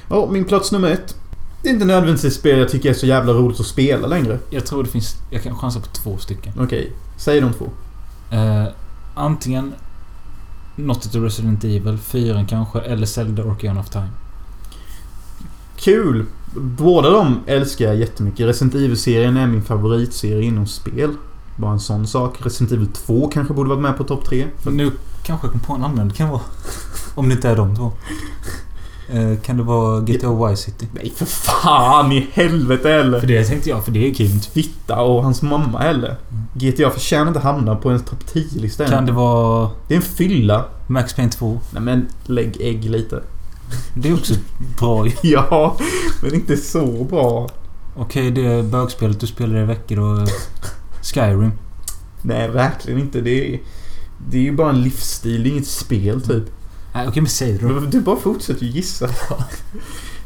Ja, min plats nummer 1. Det är inte nödvändigtvis spel jag tycker är så jävla roligt att spela längre. Jag tror det finns... Jag kan chansa på 2 stycken. Okej, säg de 2. Antingen... något till Resident Evil 4 kanske, eller Zelda Ocarina of Time. Kul! Båda de älskar jag jättemycket. Resident Evil-serien är min favoritserie inom spel. Bara en sån sak. Resident Evil 2 kanske borde varit med på topp 3. För nu kanske jag kom på en annan. Det kan vara... om det inte är de 2. Kan det vara GTA Vice City? Nej, för fan i helvete eller? För det tänkte jag, för det är kul. Fitta och hans mamma eller? GTA förtjänar inte hamna på en topp 10-lista. Kan det vara... Det är en fylla. Max Payne 2. Nej men, lägg ägg lite. Det är också bra. Ja, men inte så bra. Okej, det är bögspelet du spelar i veckor och Skyrim. Nej, verkligen inte. Det är ju bara en livsstil, det är inget spel typ. Nej, okej, men säg det då. Du bara fortsätter ju gissa.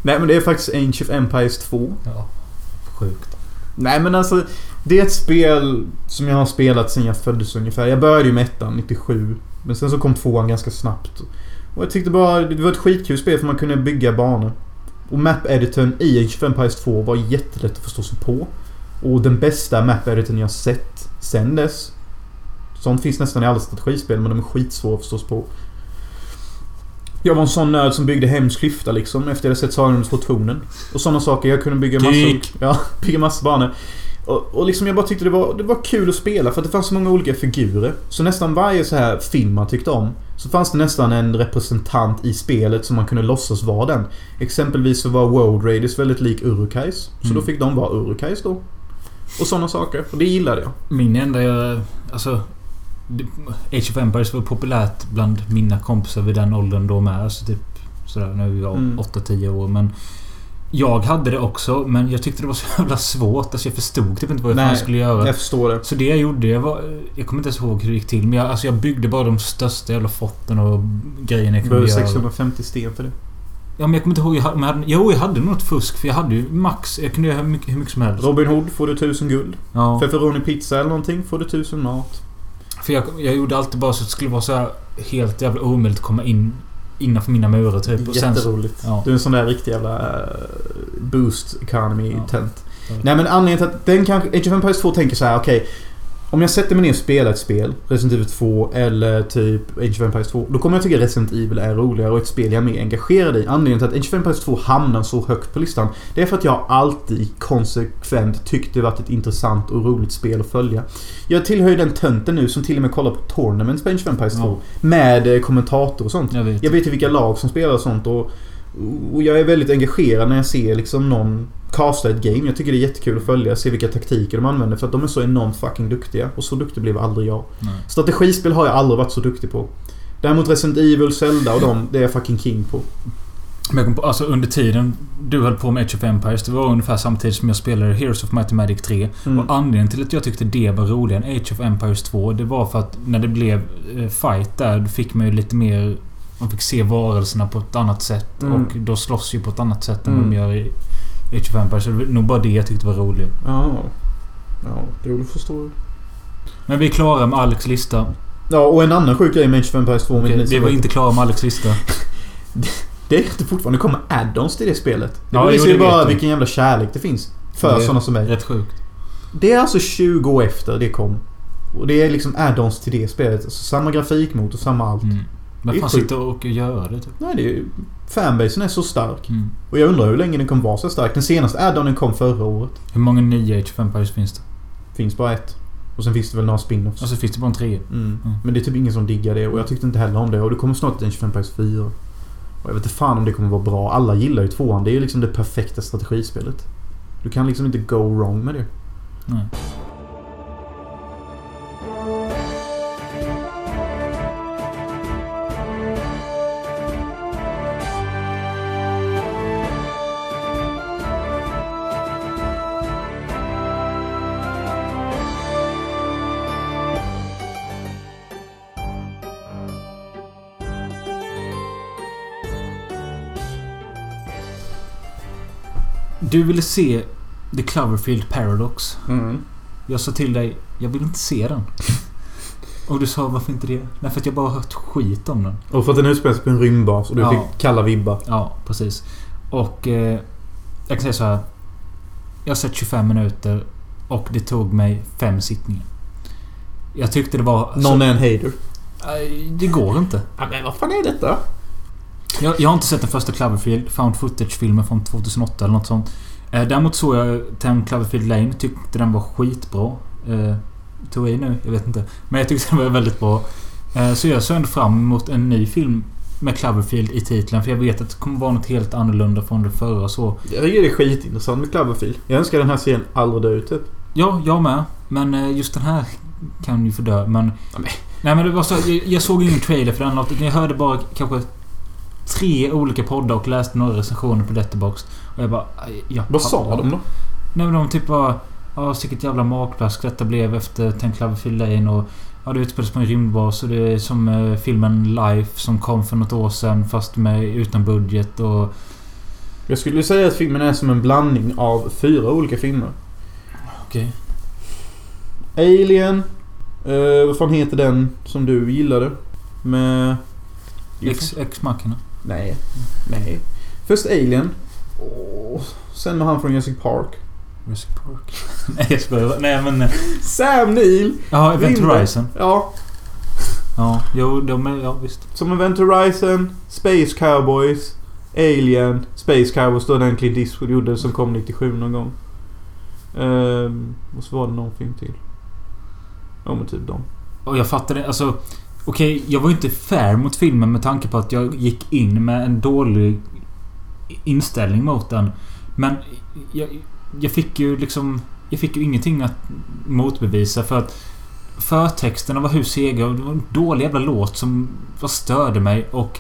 Nej, men det är faktiskt Age of Empires 2. Ja, sjukt. Nej, men alltså... Det är ett spel som jag har spelat sedan jag föddes ungefär. Jag började ju med 1997, men sen så kom 2 ganska snabbt. Och jag tyckte bara, det var ett skitkul spel för man kunde bygga banor. Och map-editorn i Age of Empires 2 var jättelätt att förstå sig på. Och den bästa map-editorn jag sett sen dess. Sånt finns nästan i alla strategispel, men de är skitsvåra att förstå sig på. Jag var en sån nörd som byggde hemsklyfta liksom, efter jag hade sett Sagan om Tronen. Och sådana saker, jag kunde bygga massa banor. Och liksom jag bara tyckte det var kul att spela för att det fanns så många olika figurer. Så nästan varje så här film man tyckte om, så fanns det nästan en representant i spelet som man kunde låtsas vara den. Exempelvis så var World Raiders väldigt lik Urukais, så då fick de vara Urukais då. Och sådana saker, och det gillade jag. Min enda Age of Empires var populärt bland mina kompisar vid den åldern då med, alltså typ sådär, nu är jag 8-10 år, men jag hade det också, men jag tyckte det var så jävla svårt. Alltså jag förstod typ inte vad jag skulle göra. Jag förstår det. Så det jag gjorde, jag kommer inte ens ihåg hur det gick till, men jag byggde bara de största jävla fotten och grejerna jag kunde göra. 650 sten för det. Ja, men jag kommer inte ihåg. Jag hade något fusk, för jag hade ju max. Jag kunde göra hur mycket som helst. Robin Hood får du 1000 guld. Ja. För Ferroni pizza eller någonting får du 1000 mat. För jag gjorde alltid bara så att det skulle vara så här helt jävla omöjligt att komma in innanför mina murar typ. Och jätteroligt. Sen, Du är en sån där riktig jävla boost economy tent. Ja. Nej, men anledningen till att den kanske Age of Empires 2 tänker så här: okej, om jag sätter mig ner och spelar ett spel, Resident Evil 2 eller typ Age of Empires 2, då kommer jag tycka Resident Evil är roligare och ett spel jag är mer engagerad i. Anledningen till att Age of Empires 2 hamnar så högt på listan, det är för att jag alltid konsekvent tyckte det var ett intressant och roligt spel att följa. Jag tillhör den tönten nu som till och med kollar på tournaments på Age of Empires 2 med kommentator och sånt. Jag vet ju vilka lag som spelar och sånt, och jag är väldigt engagerad när jag ser liksom någon casta ett game. Jag tycker det är jättekul att följa, se vilka taktiker de använder, för att de är så enormt fucking duktiga. Och så duktig blev aldrig jag. Nej. Strategispel har jag aldrig varit så duktig på. Däremot Resident Evil, Zelda och det är jag fucking king på. Alltså under tiden du höll på med Age of Empires, det var ungefär samtidigt som jag spelade Heroes of Might and Magic 3. Och anledningen till att jag tyckte det var roligare än Age of Empires 2, det var för att när det blev fight där fick man ju lite mer, man fick se varelserna på ett annat sätt. Och då slåss ju på ett annat sätt än de gör i Age of Empires. Så det var nog bara det jag tyckte var roligt. Ja, det är roligt att förstå. Men vi är klara med Alex lista. Ja, och en annan sjuk grej med Age of Empires 2. Okay, vi var inte klara med Alex lista. Det är inte fortfarande, det kommer add-ons till det spelet. Det visar ju bara vilken jävla kärlek det finns för sådana som mig. Rätt sjukt. Det är alltså 20 år efter det kom. Och det är liksom add-ons till det spelet. Alltså samma grafikmotor, samma allt. Men fan sitter och gör det typ. Nej, det är ju, fanbasen är så stark. Och jag undrar hur länge den kommer vara så stark. Den senaste add-onen kom förra året. Hur många nya Age of Empires finns det? Finns bara ett. Och sen finns det väl några spin-offs. Och så finns det bara en 3. Men det är typ ingen som diggar det. Och jag tyckte inte heller om det. Och det kommer snart till Age of Empires 4. Och jag vet inte fan om det kommer vara bra. Alla gillar ju tvåan. Det är ju liksom det perfekta strategispelet. Du kan liksom inte go wrong med det. Nej. Du ville se The Cloverfield Paradox. Jag sa till dig, jag vill inte se den. Och du sa, varför inte det? Nej, för att jag bara har hört skit om den. Och för att den utspelas på en rymdbas och du fick kalla vibbar. Ja, precis. Och jag kan säga så här. Jag har sett 25 minuter och det tog mig 5 sittningar. Jag tyckte det var... Någon är en hater. Det går inte. Ja, men vad fan är detta? Jag har inte sett den första Cloverfield found footage-filmen från 2008 eller något sånt. Däremot såg jag 10 Cloverfield Lane, tyckte den var skitbra. Tog i nu, jag vet inte. Men jag tyckte den var väldigt bra. Så jag såg ändå fram emot en ny film med Cloverfield i titeln. För jag vet att det kommer vara något helt annorlunda från det förra. Så. Jag tycker det är skitintressant med Cloverfield. Jag önskar den här serien aldrig dö ut. Typ. Ja, jag med. Men just den här kan ju få dö. Men... Nej, men det var så, jag såg ingen trailer för den. Jag hörde bara kanske 3 olika poddar och läste några recensioner på Letterboxd och jag bara... Vad sa de då? Nej, men de typ bara... Ja, sicket jävla magplask detta blev efter 10 Cloverfield Lane och... Ja, det utspelas på en rymdbas och det är som filmen Life som kom för något år sedan fast med utan budget och... Jag skulle säga att filmen är som en blandning av 4 olika filmer. Okej. Alien. Vad fan heter den som du gillade? Med... X-Machina. Nej. Först Alien. Sen med han från Jurassic Park. Nej, jag skojar. Nej, men... Sam Neill. Ja, Event Horizon. Ja, jo, de är... Ja, visst. Som Event Horizon, Space Cowboys, Alien, Space Cowboys. Då den Clint Eastwood gjorde som kom 97 någon gång. Och så var det någon film till. Ja, men typ dem. Och jag fattar det, alltså... Okej, jag var ju inte fair mot filmen med tanke på att jag gick in med en dålig inställning mot den. Men jag fick ju liksom... Jag fick ju ingenting att motbevisa för att förtexterna var hur sega och det var en dålig jävla låt som störde mig och...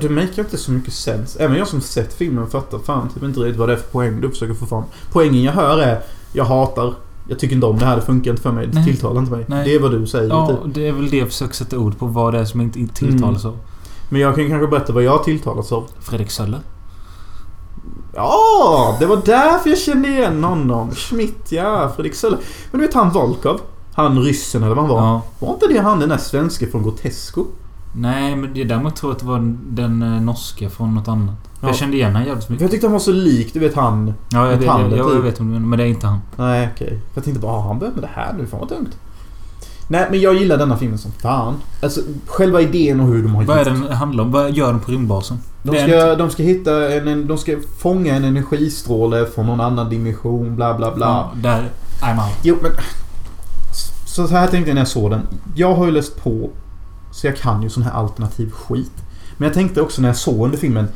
Det make inte så mycket sens. Även jag som sett filmen fattar fan typ inte riktigt vad det är för poäng du försöker få fram. Poängen jag hör är, jag hatar... Jag tycker inte om det här, det funkar inte för mig. Det tilltalar inte mig. Nej. Det är vad du säger. Ja, typ. Det är väl det jag försöker sätta ord på vad det är som inte tilltalas av. Men jag kan kanske berätta vad jag tilltalas av. Fredrik Söller. Ja, det var därför jag kände igen honom. Schmitt, ja, Fredrik Söller. Men du vet han Volkov, han ryssen eller vad han var. Ja. Var inte det han den där svenska från Grotesco? Nej, men det däremot tror jag att det var den norska från något annat. Ja. Jag kände igen han jävligt mycket. Jag tyckte han var så lik, du vet han. Ja, jag vet om det, men det är inte han. Nej, okej. Jag tänkte bara, han började med det här nu, fan vad tungt. Nej, men jag gillar denna filmen som fan. Alltså, själva idén och hur de har gjort. Vad är den handlar om? Vad gör de på rymdbasen? De ska hitta de ska fånga en energistråle från någon annan dimension, bla bla bla. Ja, där, I'm out. Jo, men... Så här tänkte jag när jag såg den. Jag har ju läst på, så jag kan ju sån här alternativ skit. Men jag tänkte också när jag såg under filmen,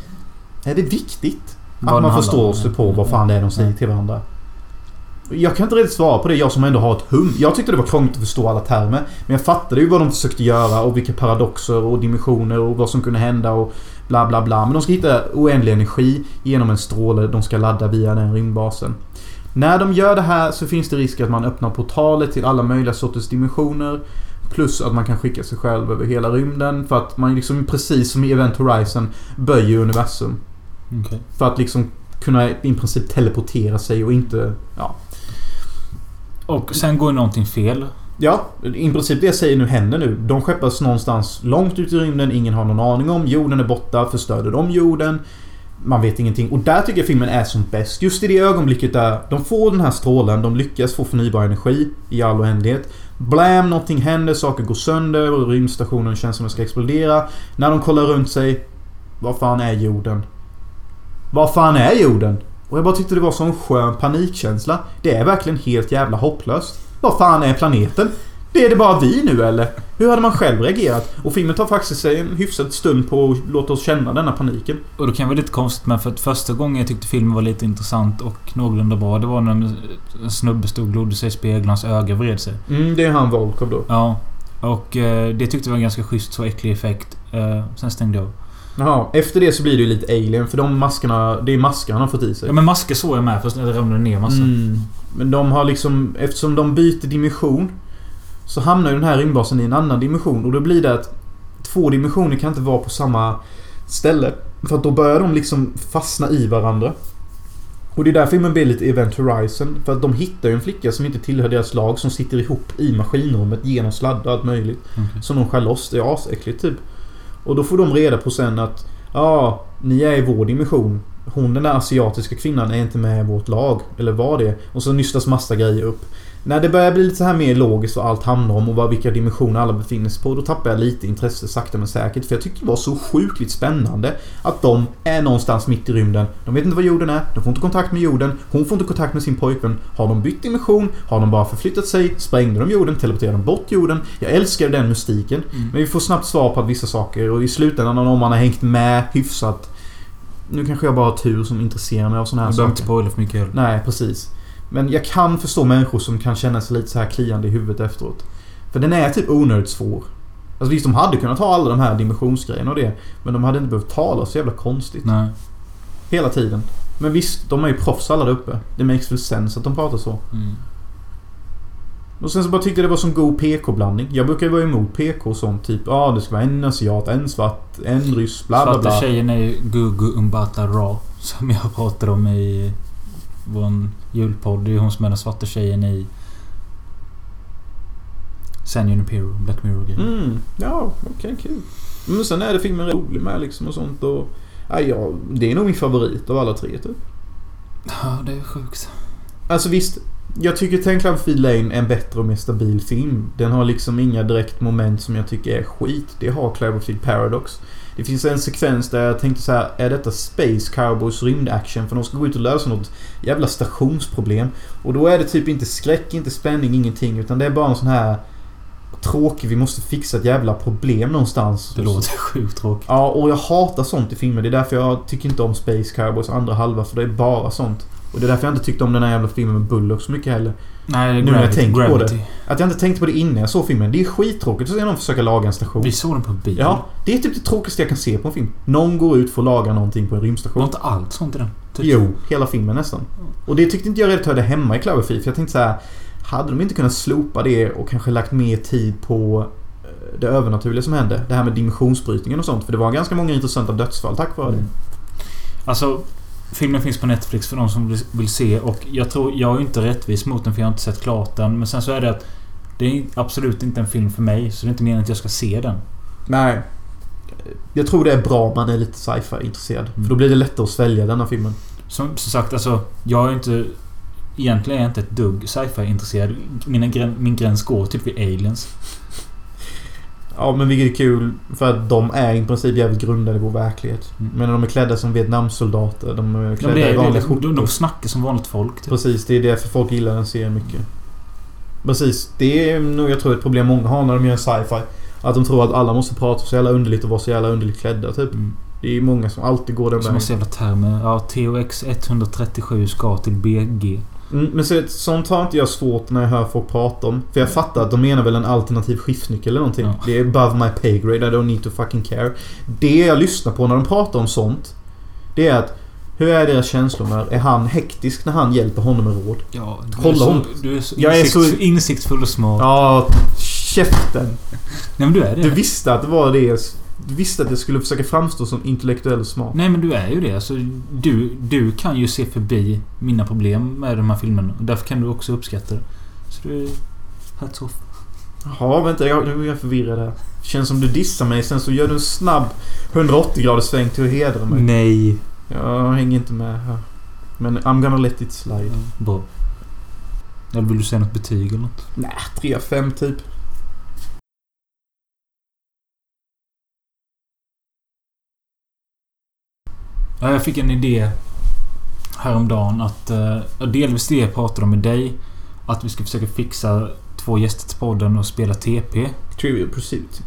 är det viktigt att man förstår sig på vad fan det är de säger till varandra? Jag kan inte riktigt svara på det, jag som ändå har ett hum. Jag tyckte det var krångligt att förstå alla termer, men jag fattade ju vad de försökte göra och vilka paradoxer och dimensioner och vad som kunde hända och bla bla bla. Men de ska hitta oändlig energi genom en stråle de ska ladda via den rymdbasen. När de gör det här så finns det risk att man öppnar portalet till alla möjliga sorters dimensioner. Plus att man kan skicka sig själv över hela rymden. För att man liksom, precis som i Event Horizon, böjer universum. Okay. För att liksom kunna i princip teleportera sig och inte... Ja. Och sen går någonting fel. Ja, i princip det säger nu händer nu. De skeppas någonstans långt ut i rymden. Ingen har någon aning om. Jorden är borta. Förstörde de jorden? Man vet ingenting. Och där tycker jag filmen är som bäst. Just i det ögonblicket där de får den här strålen. De lyckas få förnybar energi i all oändlighet. Blam, någonting händer. Saker går sönder. Och rymdstationen känns som den ska explodera. När de kollar runt sig. Vad fan är jorden? Vad fan är jorden? Och jag bara tyckte det var sån skön panikkänsla. Det är verkligen helt jävla hopplöst. Vad fan är planeten? Det är det bara vi nu eller? Hur hade man själv reagerat? Och filmen tar faktiskt sig en hyfsad stund på att låta oss känna denna paniken. Och det kan vara lite konstigt, men för att första gången jag tyckte filmen var lite intressant och någorlunda bra, det var när en snubbe stod och glodde sig i spegeln, hans öga vred sig. Det är han Volkov då. Ja, och det tyckte jag var en ganska schysst så äcklig effekt. Sen stängde jag. Jaha, efter det så blir det ju lite Alien. För de maskerna, det är masker han har fått i sig. Ja, men masker såg jag med, fast det ramlade ner massa. Men de har liksom, eftersom de byter dimension, så hamnar ju den här rymdbasen i en annan dimension. Och då blir det att två dimensioner kan inte vara på samma ställe, för att då börjar de liksom fastna i varandra. Och det är därför man blir lite Event Horizon. För att de hittar ju en flicka som inte tillhör deras lag, som sitter ihop i maskinrummet genom sladdar allt möjligt. Som de skär loss, det är asäckligt typ. Och då får de reda på sen att ja, ni är i vår dimension. Hon, den där asiatiska kvinnan, är inte med i vårt lag. Eller var det? Och så nystas massa grejer upp. När det börjar bli lite så här mer logiskt och allt hamnar om och vad, vilka dimensioner alla befinner sig på, då tappar jag lite intresse sakta men säkert. För jag tycker det var så sjukligt spännande att de är någonstans mitt i rymden. De vet inte vad jorden är. De får inte kontakt med jorden. Hon får inte kontakt med sin pojkvän. Har de bytt dimension? Har de bara förflyttat sig? Sprängde de jorden? Teleporterade de bort jorden? Jag älskar den mystiken. Men vi får snabbt svar på att vissa saker, och i slutändan om man har hängt med hyfsat. Nu kanske jag bara har tur som intresserar mig av sådana här saker. Du behöver inte spoila för mycket. Nej, precis. Men jag kan förstå människor som kan känna sig lite så här kliande i huvudet efteråt. För den är typ onödigt svår. Alltså visst, de hade kunnat ta alla de här dimensionsgrejerna och det, men de hade inte behövt tala så jävla konstigt. Nej. Hela tiden. Men visst, de är ju proffs alla där uppe. Det makes väl sense att de pratar så. Och sen så bara tyckte jag det var som god PK-blandning. Jag brukar ju vara emot PK och sånt. Typ, det ska vara en asiat, en svart, en ryss, bla bla bla. Svarta tjejen är ju Gugu Umbata Ra, som jag pratade om i vår julpodd. Det är hon som är den svarta tjejen i San Junipero, Black Mirror. Ja, okej, kul. Men sen är det filmen rolig med liksom och sånt. Och, ja, det är nog min favorit av alla tre typ. Ja, det är sjukt. Alltså visst, jag tycker Ten Feet Lane är en bättre och mer stabil film. Den har liksom inga direkt moment som jag tycker är skit. Det har Cloverfield Paradox. Det finns en sekvens där jag tänkte så här: är detta Space Cowboys rymdaction? För de ska gå ut och lösa något jävla stationsproblem. Och då är det typ inte skräck, inte spänning, ingenting. Utan det är bara en sån här tråkig, vi måste fixa ett jävla problem någonstans. Det låter sjukt tråkigt. Ja, och jag hatar sånt i filmer. Det är därför jag tycker inte om Space Cowboys andra halva. För det är bara sånt. Och det är därför jag inte tyckte om den här jävla filmen med Bullock så mycket heller. Nej, nu när jag tänker på det. Att jag inte tänkte på det innan jag såg filmen. Det är skittråkigt att se någon försöka laga en station. Vi såg den på bilen. Ja, det är typ det tråkigaste jag kan se på en film. Någon går ut för att laga någonting på en rymdstation. Något allt sånt i den. Typ. Jo, hela filmen nästan. Och det tyckte inte jag redan hörde hemma i Cloverfield. För jag tänkte så här: hade de inte kunnat slopa det och kanske lagt mer tid på det övernaturliga som hände? Det här med dimensionsbrytningen och sånt. För det var ganska många intressanta dödsfall tack vare det. Alltså... Filmen finns på Netflix för de som vill se. Och jag tror, jag är inte rättvis mot den, för jag har inte sett klart den. Men sen så är det att det är absolut inte en film för mig. Så det är inte meningen att jag ska se den. Nej. Jag tror det är bra om man är lite sci-fi-intresserad. För då blir det lättare att svälja den här filmen. Som sagt, alltså, jag är inte... Egentligen är jag inte ett dugg sci-fi-intresserad. Min gräns går typ vid Aliens. Ja, men vilket är kul, för att de är i princip jävligt grundade i vår verklighet. Men de är klädda som Vietnamsoldater, de är klädda i vanliga skjortor. De snackar som vanligt folk. Typ. Precis, det är därför folk gillar den serien mycket. Precis, det är nog, jag tror, ett problem många har när de gör sci-fi. Att de tror att alla måste prata så jävla underligt och vara så jävla underligt klädda typ. Det är många som alltid går den vägen. Som har så jävla termer. Ja, THX 137 ska till BG. Men så sånt har inte jag svårt när jag hör folk prata om. För jag fattar att de menar väl en alternativ skiftnyckel eller någonting. Ja. Det är above my pay grade, I don't need to fucking care. Det jag lyssnar på när de pratar om sånt, det är att hur är deras känslor med? Är han hektisk när han hjälper honom med råd? Ja, jag är så insiktsfull och smart. Ja, käften. Nej, men du är det. Du visste att det var det. Du visste att det skulle försöka framstå som intellektuell och smart. Nej, men du är ju det. Alltså, du kan ju se förbi mina problem med de här filmerna. Därför kan du också uppskatta det. Så du är hats off. Jaha, vänta. Nu är jag förvirrad här. Känns som du dissar mig. Sen så gör du en snabb 180-graders sväng till att hedra mig. Nej. Jag hänger inte med här. Men I'm gonna let it slide. Mm, bra. Eller vill du säga något betyg eller något? Nej, 3-5 typ. Ja, jag fick en idé häromdagen att delvis det jag pratade om med dig, att vi ska försöka fixa 2 gäster till podden och spela TP. Trivial Pursuit.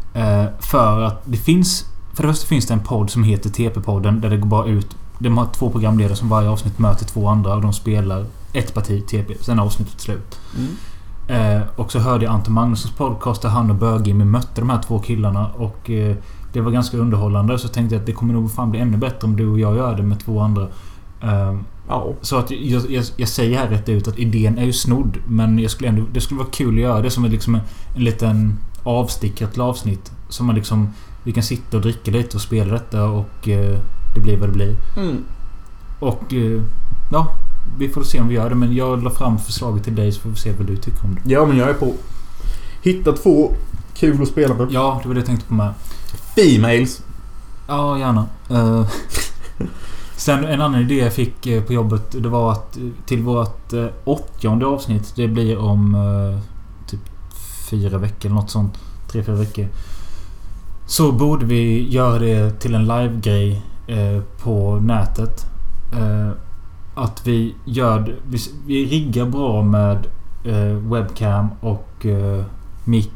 För att det finns, för det första finns det en podd som heter TP-podden där det går bara ut, de har 2 programledare som varje avsnitt möter 2 andra och de spelar ett parti TP, sen är avsnittet slut. Mm. Och så hörde jag Anton Magnussons podcast där han och Börgimmi mötte de här 2 killarna och det var ganska underhållande, så tänkte jag att det kommer nog fan bli ännu bättre om du och jag gör det med 2 andra. Så att jag säger här rätt ut att idén är ju snodd, men jag skulle ändå, det skulle vara kul att göra det som liksom en liten avstickat avsnitt som man liksom, vi kan sitta och dricka lite och spela detta och det blir vad det blir. Mm. Och ja, vi får se om vi gör det, men jag la fram förslaget till dig så får vi se vad du tycker om det. Ja, men jag är på hitta 2 kul att spela med. Ja, det var det jag tänkte på med. Females. Ja, gärna. Sen en annan idé jag fick på jobbet, det var att till vårt 80:e avsnitt, det blir om typ 4 veckor eller något sånt, 3-4 veckor. Så borde vi göra det till en live-grej på nätet. Att vi gör, vi riggar bra med webcam och mic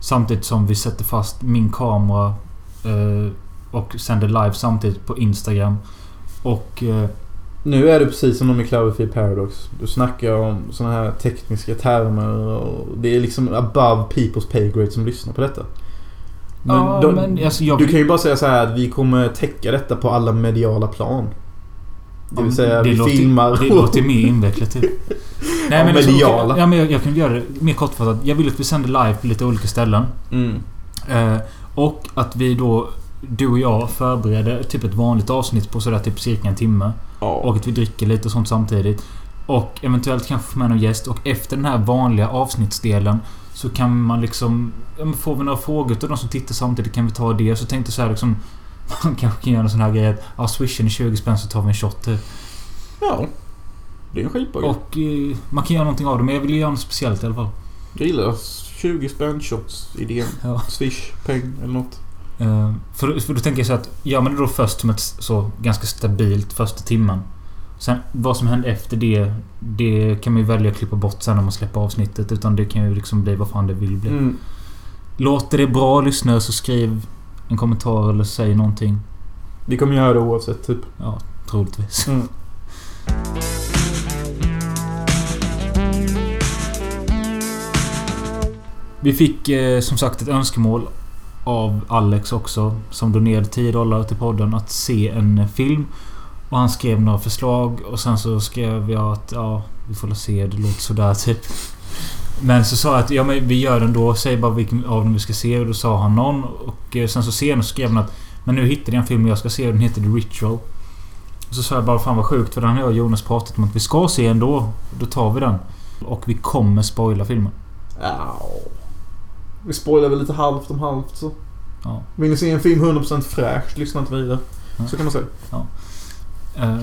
samtidigt som vi sätter fast min kamera och sänder live samtidigt på Instagram. Och nu är det precis som de i Cloverfield Paradox. Du snackar om såna här tekniska termer och det är liksom above people's pay grade som lyssnar på detta. Men ja, men alltså du kan ju bara säga så här att vi kommer täcka detta på alla mediala plan. Det vill säga det vi låter, filmar. Det låter mer invecklat typ. Nej, men mediala. Så, ja, men jag kan göra det mer kortfattat. Jag vill att vi sänder live på lite olika ställen. Mm. Och att vi då, du och jag, förbereder typ ett vanligt avsnitt på sådär typ cirka 1 timme. Ja. Och att vi dricker lite och sånt samtidigt. Och eventuellt kanske få med någon gäst. Och efter den här vanliga avsnittsdelen så kan man liksom, får vi några frågor och de som tittar samtidigt kan vi ta det. Så tänkte jag så här liksom, man kanske kan göra en sån här grej att swishen är 20 spänn så tar vi en shot typ. Ja, det är en skitbra grej. Och man kan göra någonting av det, men jag vill ju göra något speciellt i alla fall. Jag gillar 20 spänn shots idén. Ja. Swish, peng eller något. För då tänker jag så att ja, men det då först som ett så ganska stabilt första timmen. Sen vad som händer efter det kan man ju välja att klippa bort sen när man släpper avsnittet, utan det kan ju liksom bli vad fan det vill bli. Mm. Låter det bra lyssnare så skriv en kommentar eller säg någonting. Vi kommer göra det oavsett typ. Ja, troligtvis. Mm. Vi fick som sagt ett önskemål av Alex också, som donerade $10 till podden, att se en film. Och han skrev några förslag och sen så skrev jag att ja, vi får se, det låter sådär typ. Men så sa jag att ja, men vi gör den då, säg bara vilken av dem vi ska se, och då sa han någon. Och sen så sen skrev han att men nu hittade jag en film jag ska se och den heter The Ritual. Och så sa jag bara fan vad sjukt, för den har jag och Jonas pratat om att vi ska se ändå, då tar vi den. Och vi kommer spoila filmen. Au. Vi spoilar väl lite halvt om halvt så. Ja. Vill ni se en film 100% fräscht, lyssna inte vidare. Ja. Så kan man säga. Ja.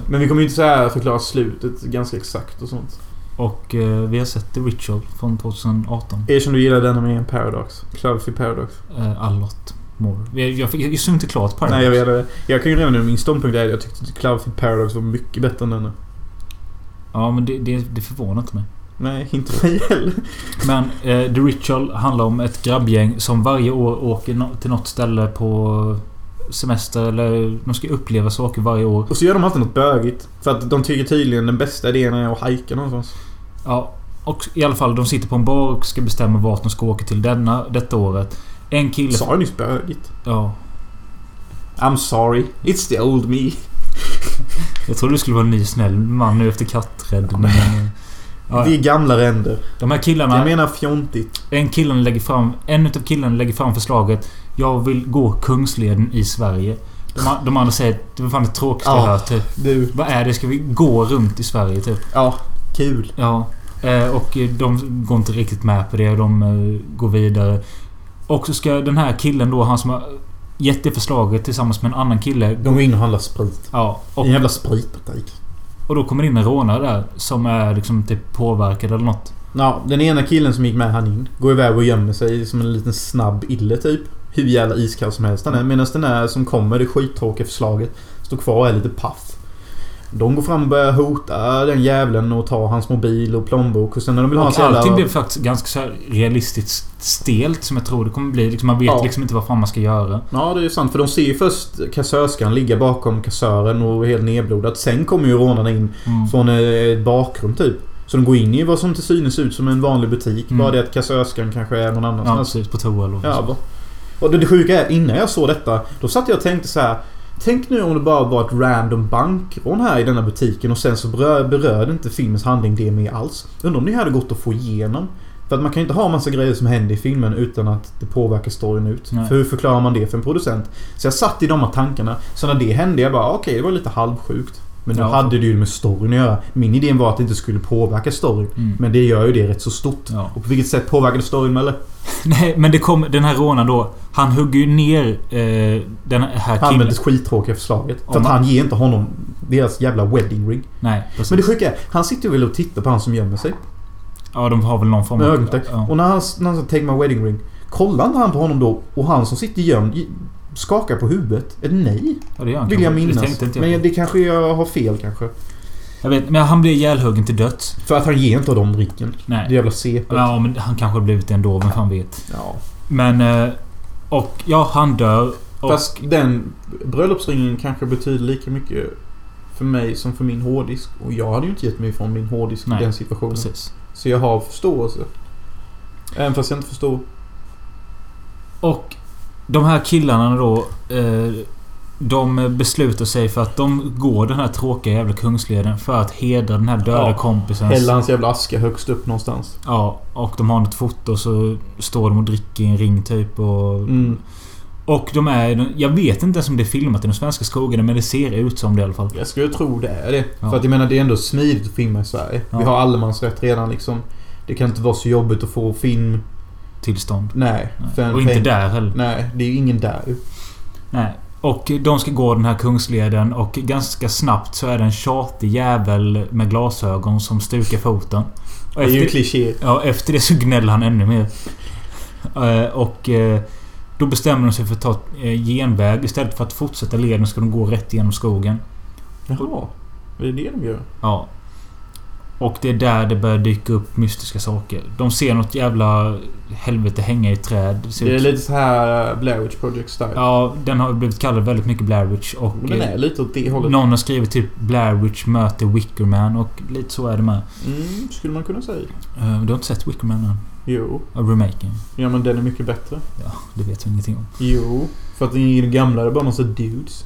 Men vi kommer ju inte så här förklara slutet ganska exakt och sånt. Och vi har sett The Ritual från 2018. Erkänn du gillar denna med en Paradox. Cloverfield Paradox. A lot more. Jag såg inte klart Paradox. Nej, jag vet det. Jag kan ju redan nu min ståndpunkt är att jag tyckte att Cloverfield Paradox var mycket bättre än denna. Ja, men det förvånar inte mig. Nej, inte mig heller. Men The Ritual handlar om ett grabbgäng som varje år åker till något ställe på semester, eller de ska uppleva saker varje år. Och så gör de alltid något bögigt, för att de tycker tydligen den bästa idén är att hajka någonstans. Ja, och i alla fall de sitter på en bar och ska bestämma vart de ska åka till detta året. En kille... Sa jag nyss bögigt? Ja. I'm sorry, it's the old me. Jag trodde du skulle vara en ny snäll man nu efter katträdd. Men, ja. Det är gamla ränder. De här killarna... Jag menar fjontigt. En utav killarna lägger fram förslaget: jag vill gå Kungsleden i Sverige. De andra säger: det var fan det tråkigaste jag hört typ. Vad är det? Ska vi gå runt i Sverige typ? Ja, kul. Ja. Och de går inte riktigt med på det. De går vidare. Och så ska den här killen då, han som har jätteförslaget tillsammans med en annan kille, de går in och handlar sprit. Ja, och en jävla spritbutik. Och då kommer det in en rånare där som är liksom typ påverkad eller något. Ja, den ena killen som gick med han in går iväg och gömmer sig som en liten snabb ille typ. Hur jävla iskall som helst den är. Medan den här som kommer, det skittråkiga förslaget, står kvar och är lite paff. De går fram och börjar hota den jävlen och tar hans mobil och plånbok. Och sen när de vill ha allting blir faktiskt ganska så här realistiskt stelt som jag tror det kommer bli. Liksom man vet liksom inte vad fan man ska göra. Ja, det är sant. För de ser ju först kassörskan ligga bakom kassören och helt nedblodat. Sen kommer ju rånarna in från ett bakrum typ. Så de går in i vad som till synes ut som en vanlig butik. Bara det att kassörskan kanske är någon annanstans. Ja, precis, på toa eller så. Och det sjuka är, innan jag såg detta, då satt jag och tänkte så här: tänk nu om det bara var ett random bankrån här i denna butiken och sen så berörde inte filmens handling det med alls. Undrar om det hade gått att få igenom. För att man kan inte ha massa grejer som händer i filmen utan att det påverkar storyn ut. Nej. För hur förklarar man det för en producent? Så jag satt i de här tankarna. Så när det hände, jag bara okej, det var lite halvsjukt. Men då hade det ju med storyn att göra. Min idé var att det inte skulle påverka storyn. Men det gör ju det rätt så stort. Ja. Och på vilket sätt påverkade storyn, eller? Nej, men det kom, den här rånaren då, han hugger ju ner den här killen. Han använde skittråkiga förslaget. För att han ger inte honom deras jävla wedding ring. Nej, precis. Men det sjuka är, han sitter ju väl och tittar på han som gömmer sig. Ja, de har väl någon form av... Ja. Och när han take my wedding ring, kollar inte han på honom då? Och han som sitter gömd... skakar på huvudet. Är det nej? Ja, det vill jag minnas. Men det kanske jag har fel kanske. Jag vet, men han blev ihjälhuggen till döds. För att han ger inte av de riken. Nej. Det jävla sepet. Ja, men han kanske har blivit det ändå, men fan vet. Ja. Men, och ja, han dör. Och... Fast den bröllopsringen kanske betyder lika mycket för mig som för min hårddisk. Och jag hade ju inte gett mig från min hårddisk i den situationen. Precis. Så jag har förståelse. Även fast jag inte förstår. Och de här killarna då, de beslutar sig för att de går den här tråkiga jävla Kungsleden för att hedra den här döda kompisen. Hälla hans jävla aska högst upp någonstans. Ja, och de har något foto, så står de och dricker i en ring typ. Och de är, jag vet inte ens om det är filmat i de svenska skogarna, men det ser ut som det i alla fall. Jag skulle tro det är det. Ja. För att jag menar, det är ändå smidigt att filma i Sverige. Ja. Vi har allemansrätt redan liksom. Det kan inte vara så jobbigt att få film tillstånd. Nej. Och inte där heller. Nej, det är ju ingen där. Nej. Och de ska gå den här Kungsleden och ganska snabbt så är det en tjatig jävel med glasögon som stukar foten. Och det är ju kliché. Ja, efter det så gnäller han ännu mer. Och då bestämmer de sig för att ta genväg. Istället för att fortsätta leden ska de gå rätt igenom skogen. Jaha, det är det de gör. Ja. Och det är där det börjar dyka upp mystiska saker. De ser något jävla helvete hänga i träd. Det är lite så här Blair Witch Project style. Ja, den har blivit kallad väldigt mycket Blair Witch. Och den är lite åt det hållet. Någon har skrivit typ Blair Witch möter Wickerman. Och lite så är det med. Skulle man kunna säga. Du har inte sett Wickerman än? Jo. Remaken. Ja, men den är mycket bättre. Ja, det vet jag ingenting om. Jo, för att i den gamla det bara massa dudes.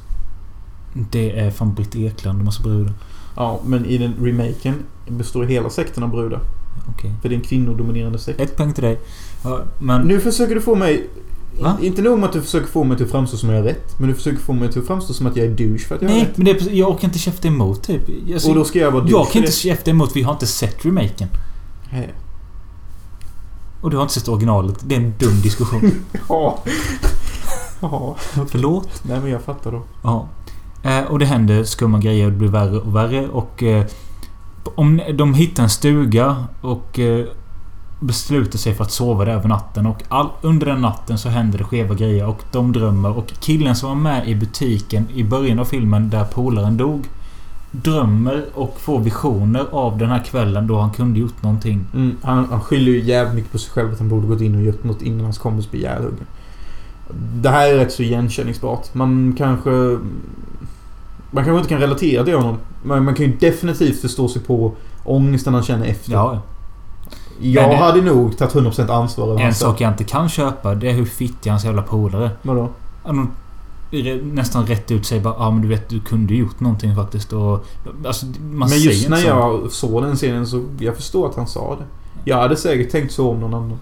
Det är från Britt Ekland, massa brudar. Ja, men i den remaken består hela sekten av brudar. Okay. För det är en kvinnodominerande sekt. Ett poäng till dig. Ja, men... Nu försöker du få mig... Va? Inte nog att du försöker få mig till att framstå som jag är rätt, men du försöker få mig till att framstå som att jag är douche för att jag är rätt. Men det är, jag kan inte käfta emot typ. Och då ska jag vara douche. Jag kan inte käfta emot, vi har inte sett remaken. Nej. Och du har inte sett originalet. Det är en dum diskussion. Ja. Förlåt. Nej, men jag fattar då. Ja. Och det händer skumma grejer och det blir värre och värre. Och om de hittar en stuga och beslutar sig för att sova där över natten. Och under den natten så händer det skeva grejer och de drömmer. Och killen som var med i butiken i början av filmen där polaren dog drömmer och får visioner av den här kvällen då han kunde gjort någonting. Han skyller ju jävligt mycket på sig själv att han borde gått in och gjort något innan hans kompis blir ihjälhuggen. Det här är rätt så igenkänningsbart. Man kanske inte kan relatera till honom, men man kan ju definitivt förstå sig på ångesten han känner efter. Ja. Jag hade nog tagit 100% ansvar. En sak jag inte kan köpa, det är hur fittig hans jävla polare. Vadå? Han nästan rätt ut sig bara, ja men du vet, du kunde gjort någonting faktiskt. Och, alltså, man men just när jag såg den scenen så jag förstår att han sa det. Jag hade säkert tänkt så om någon annan.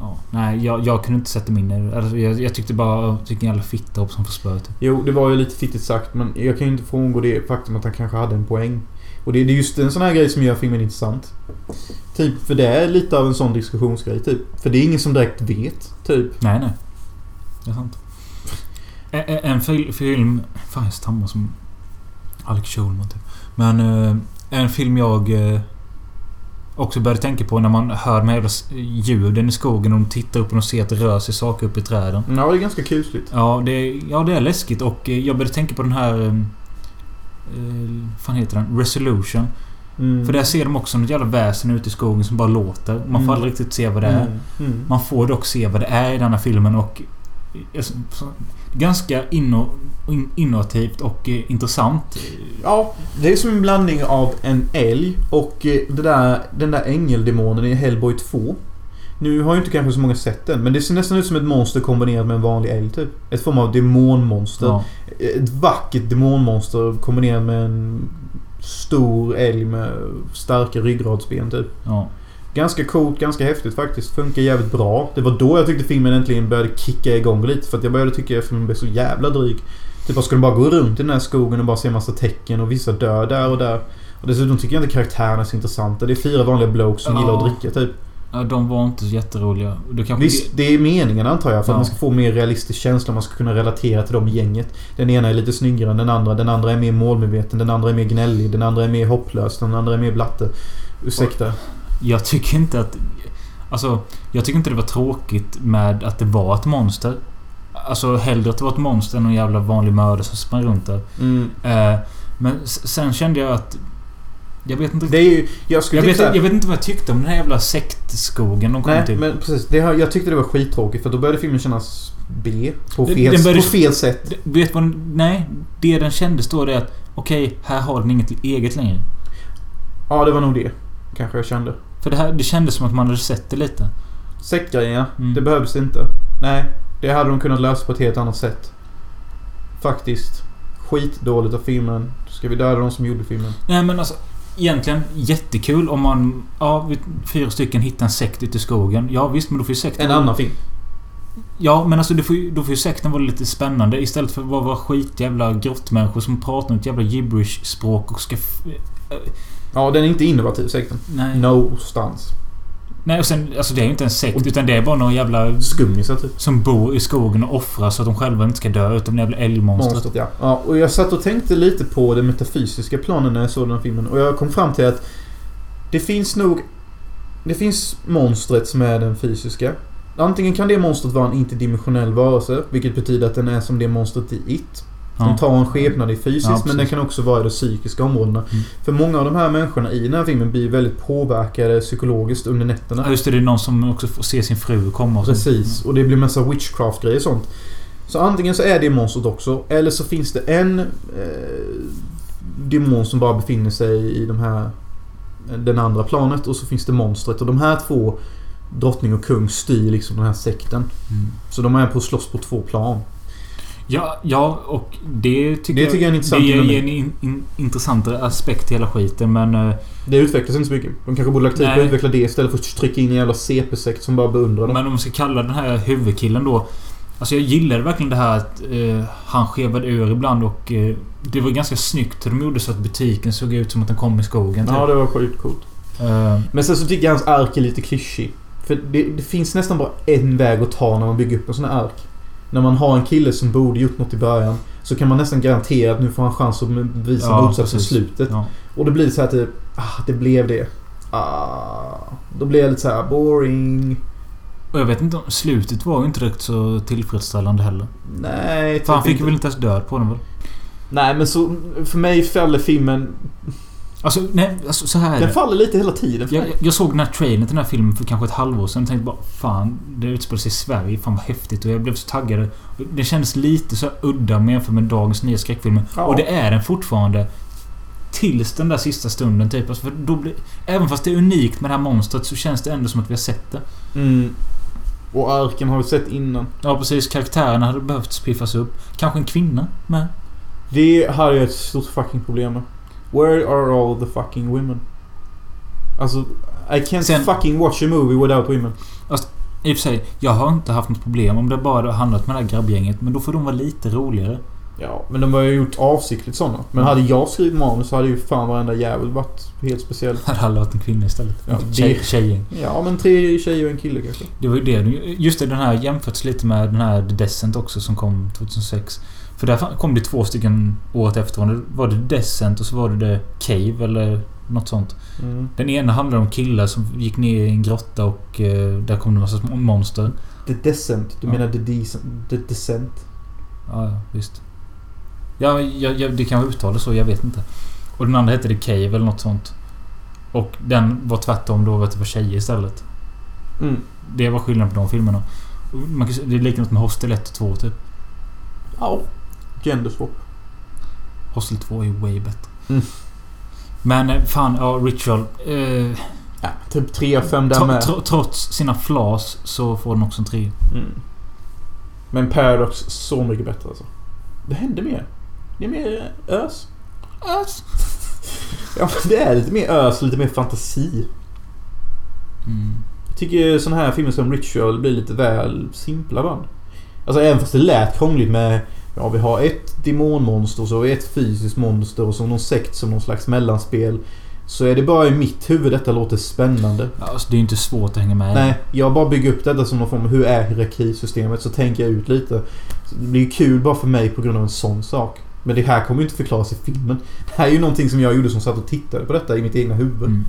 Ja, nej, jag kunde inte sätta mig in. Alltså, jag tyckte bara en jävla fitta upp som förspöret. Jo, det var ju lite fittigt sagt, men jag kan ju inte frångå det faktum att han kanske hade en poäng. Och det är just en sån här grej som gör filmen intressant. Typ, för det är lite av en sån diskussionsgrej typ. För det är ingen som direkt vet typ. Nej, nej. Det är sant. En film... Fan, jag stammar som Alex Schulman typ. Men en film jag också började tänka på när man hör med ljuden i skogen och de tittar upp och de ser att det rör sig saker upp i träden. Ja, det är ganska kusligt. Ja, det är läskigt. Och jag började tänka på den här... fan heter den? Resolution. Mm. För där ser de också något jävla väsen ute i skogen som bara låter. Man får aldrig riktigt se vad det är. Mm. Man får dock se vad det är i den här filmen. Och ganska innovativt och intressant. Ja, det är som en blandning av en älg och den där ängeldemonen i Hellboy 2. Nu har ju inte kanske så många sett den, men det ser nästan ut som ett monster kombinerat med en vanlig älg typ. Ett form av demonmonster. Ja. Ett vackert demonmonster kombinerat med en stor älg med starka ryggradsben typ. Ja. Ganska coolt, ganska häftigt faktiskt. Funkar jävligt bra. Det var då jag tyckte filmen äntligen började kicka igång lite. För att jag började tycka att filmen blev så jävla dryg. Typ jag skulle bara gå runt i den här skogen och bara se en massa tecken och vissa dör där och där. Och dessutom tycker jag inte karaktärerna är så intressanta. Det är 4 vanliga blokes som gillar att dricka typ. Ja, de var inte så jätteroliga. Visst, det är meningen antar jag. För att man ska få mer realistisk känsla. Man ska kunna relatera till dem i gänget. Den ena är lite snyggare än den andra. Den andra är mer målmedveten. Den andra är mer gnällig. Den andra är mer hopplös. Den andra är mer blatte. Ursäkta. Jag tycker inte att... Alltså, jag tycker inte det var tråkigt med att det var ett monster. Alltså, hellre att det var ett monster än någon jävla vanlig mördare som sprang runt där. Mm. Men sen kände jag att... Jag vet inte. Det är ju, jag vet inte vad jag tyckte om den här jävla sektskogen de kom till. Men precis, jag tyckte det var skittråkigt för då började filmen kännas B på fel sätt. Vet man, nej, det den kändes då det att okej, här har den inget eget längre. Ja, det var nog det. Kanske jag kände. För det kändes som att man hade sett det lite. Sektgrejerna, det behövs inte. Nej, det hade de kunnat lösa på ett helt annat sätt. Faktiskt. Skitdåligt av filmen. Ska vi döda de som gjorde filmen? Nej, men alltså egentligen jättekul om man av 4 stycken hittar en sekt ute i skogen. Ja visst, men då får ju sekten... En annan film. Ja, men alltså då får ju sekten vara lite spännande istället för att vara skitjävla grottmänniskor som pratar något jävla gibberish-språk och ska... Ja, den är inte innovativ, sekten. Nej. Någonstans. Nej, och sen, alltså det är ju inte en sekt och utan det är bara några jävla... Skummisar typ. Som bor i skogen och offrar så att de själva inte ska dö utan jävla älgmonstret. Ja, och jag satt och tänkte lite på den metafysiska planen när jag såg den här filmen. Och jag kom fram till att det finns monstret som är den fysiska. Antingen kan det monstret vara en interdimensionell varelse, vilket betyder att den är som det monstret i It. De tar en skepnad i fysiskt, men den kan också vara i de psykiska områdena. Mm. För många av de här människorna i den här filmen blir väldigt påverkade psykologiskt under nätterna. Ja, just det, det är någon som också får se sin fru komma. Och precis, och det blir en massa witchcraft-grejer och sånt. Så antingen så är det monstret också, eller så finns det en demon som bara befinner sig i den andra planet. Och så finns det monstret, och de här två, drottning och kung, styr liksom den här sekten. Mm. Så de är på att slåss på 2 plan. Ja, och det är en intressantare aspekt i hela skiten, men det utvecklas inte så mycket. De kanske borde lagt tid på att utveckla det istället för att trycka in en jävla CP-sekt som bara beundrar dem. Men om man ska kalla den här huvudkillen då, alltså jag gillade verkligen det här att han skevade ur ibland och det var ganska snyggt hur de gjorde så att butiken såg ut som att den kom i skogen typ. Ja, det var sjukt coolt. Men sen så tycker jag hans ark är lite klyschig. För det finns nästan bara en väg att ta när man bygger upp en sån här ark. När man har en kille som borde gjort något i början så kan man nästan garantera att nu får han chans att visa motsatsen i slutet. Ja. Och det blir så här typ, det blev det. Då blev det lite så här boring. Och jag vet inte om slutet var ju inte riktigt så tillfredsställande heller. Nej, typ han fick inte. Väl inte ens död på den väl? Nej, men så för mig faller filmen... Alltså, så här. Den faller lite hela tiden. Jag såg den här trailern till den här filmen för kanske ett halvår sedan och tänkte bara, fan, det utspelar sig i Sverige, fan vad häftigt, och jag blev så taggad. Det kändes lite så udda med dagens nya skräckfilmer. Ja. Och det är den fortfarande. tills den där sista stunden typ. Alltså, för då blir, även fast det är unikt med det här monstret så känns det ändå som att vi har sett det. Mm. Och arken har vi sett innan. Ja precis, karaktärerna hade behövt piffas upp. Kanske en kvinna med. Det här är ett stort fucking problem med. Where are all the fucking women? Alltså, I can't fucking watch a movie without women. Alltså, i och för sig, jag har inte haft något problem om det bara handlat med det här grabbgänget. Men då får de vara lite roligare. Ja, men de har ju gjort avsiktligt sådana. Men hade jag skrivit manus så hade ju fan varenda jävel varit helt speciell. Hade alla varit en kvinna istället. Ja, tjejen. Ja, men 3 tjejer och en kille kanske. Det var ju det. Just det, den här jämförts lite med den här The Descent också som kom 2006. För där kom det 2 stycken året efter varandra. Det var The Descent och så var det The Cave eller något sånt. Mm. Den ena handlade om killar som gick ner i en grotta och där kom det en massa monster. The Descent, du menar The Descent? Ja, visst. Ja, det kan vara uttala så, jag vet inte. Och den andra hette The Cave eller något sånt. Och den var tvärtom då, att det var tjejer istället. Mm. Det var skillnaden på de filmerna. Det är liknande med Hostel 1 och 2 typ. Ja, genderswap. Hostel 2 är way better. Mm. Men fan, ja, Ritual. Ja, typ 3 av 5 där med. Trots sina flas så får den också en 3. Mm. Men Paradox så mycket bättre alltså. Det hände mer. Det är mer ös. Ös? Ja, det är lite mer ös, lite mer fantasi. Mm. Jag tycker såna här filmer som Ritual blir lite väl simpla band. Alltså även fast det lät krångligt med ja, vi har ett demonmonster och så ett fysiskt monster och så någon sekt som någon slags mellanspel. Så är det bara i mitt huvud detta låter spännande. Ja, alltså det är inte svårt att hänga med. Nej, jag bara bygger upp detta som någon form av hur är hierarkisystemet så tänker jag ut lite. Så det blir ju kul bara för mig på grund av en sån sak. Men det här kommer ju inte förklaras i filmen. Det här är ju någonting som jag gjorde som satt och tittade på detta i mitt egna huvud. Mm.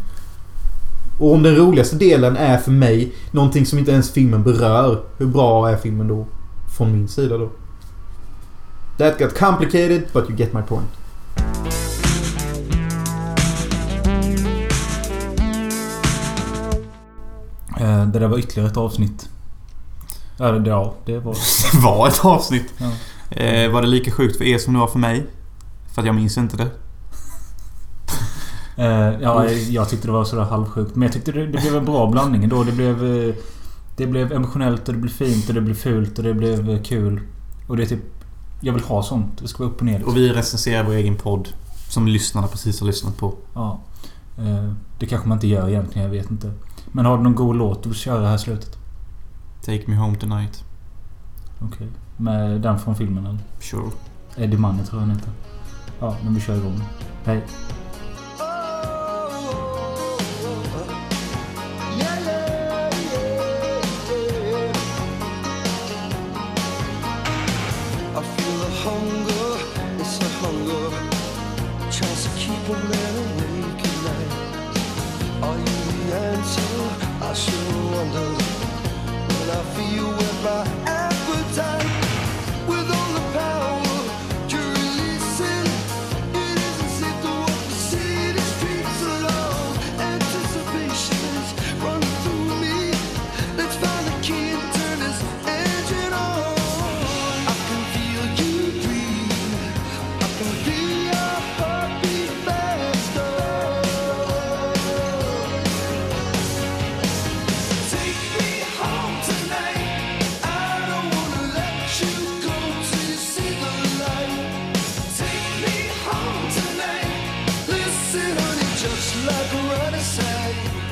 Och om den roligaste delen är för mig någonting som inte ens filmen berör, hur bra är filmen då? Från min sida då. That got complicated, but you get my point. Det där var ytterligare ett avsnitt. Ja, det var det var ett avsnitt. Ja. Var det lika sjukt för er som det var för mig? För att jag minns inte det. Ja, jag tyckte det var sådär halvsjukt. Men jag tyckte det blev en bra blandning då. Det blev emotionellt och det blev fint och det blev fult och det blev kul. Och det är typ, jag vill ha sånt. Det ska vara upp och ner liksom. Och vi recenserar vår egen podd som lyssnarna precis har lyssnat på. Ja, det kanske man inte gör egentligen, jag vet inte. Men har du någon god låt att köra här slutet? Take Me Home Tonight. Okej. Med den från filmen eller? Sure. Eddie Money tror jag inte. Ja, men vi kör igång. Hej. Like a running side.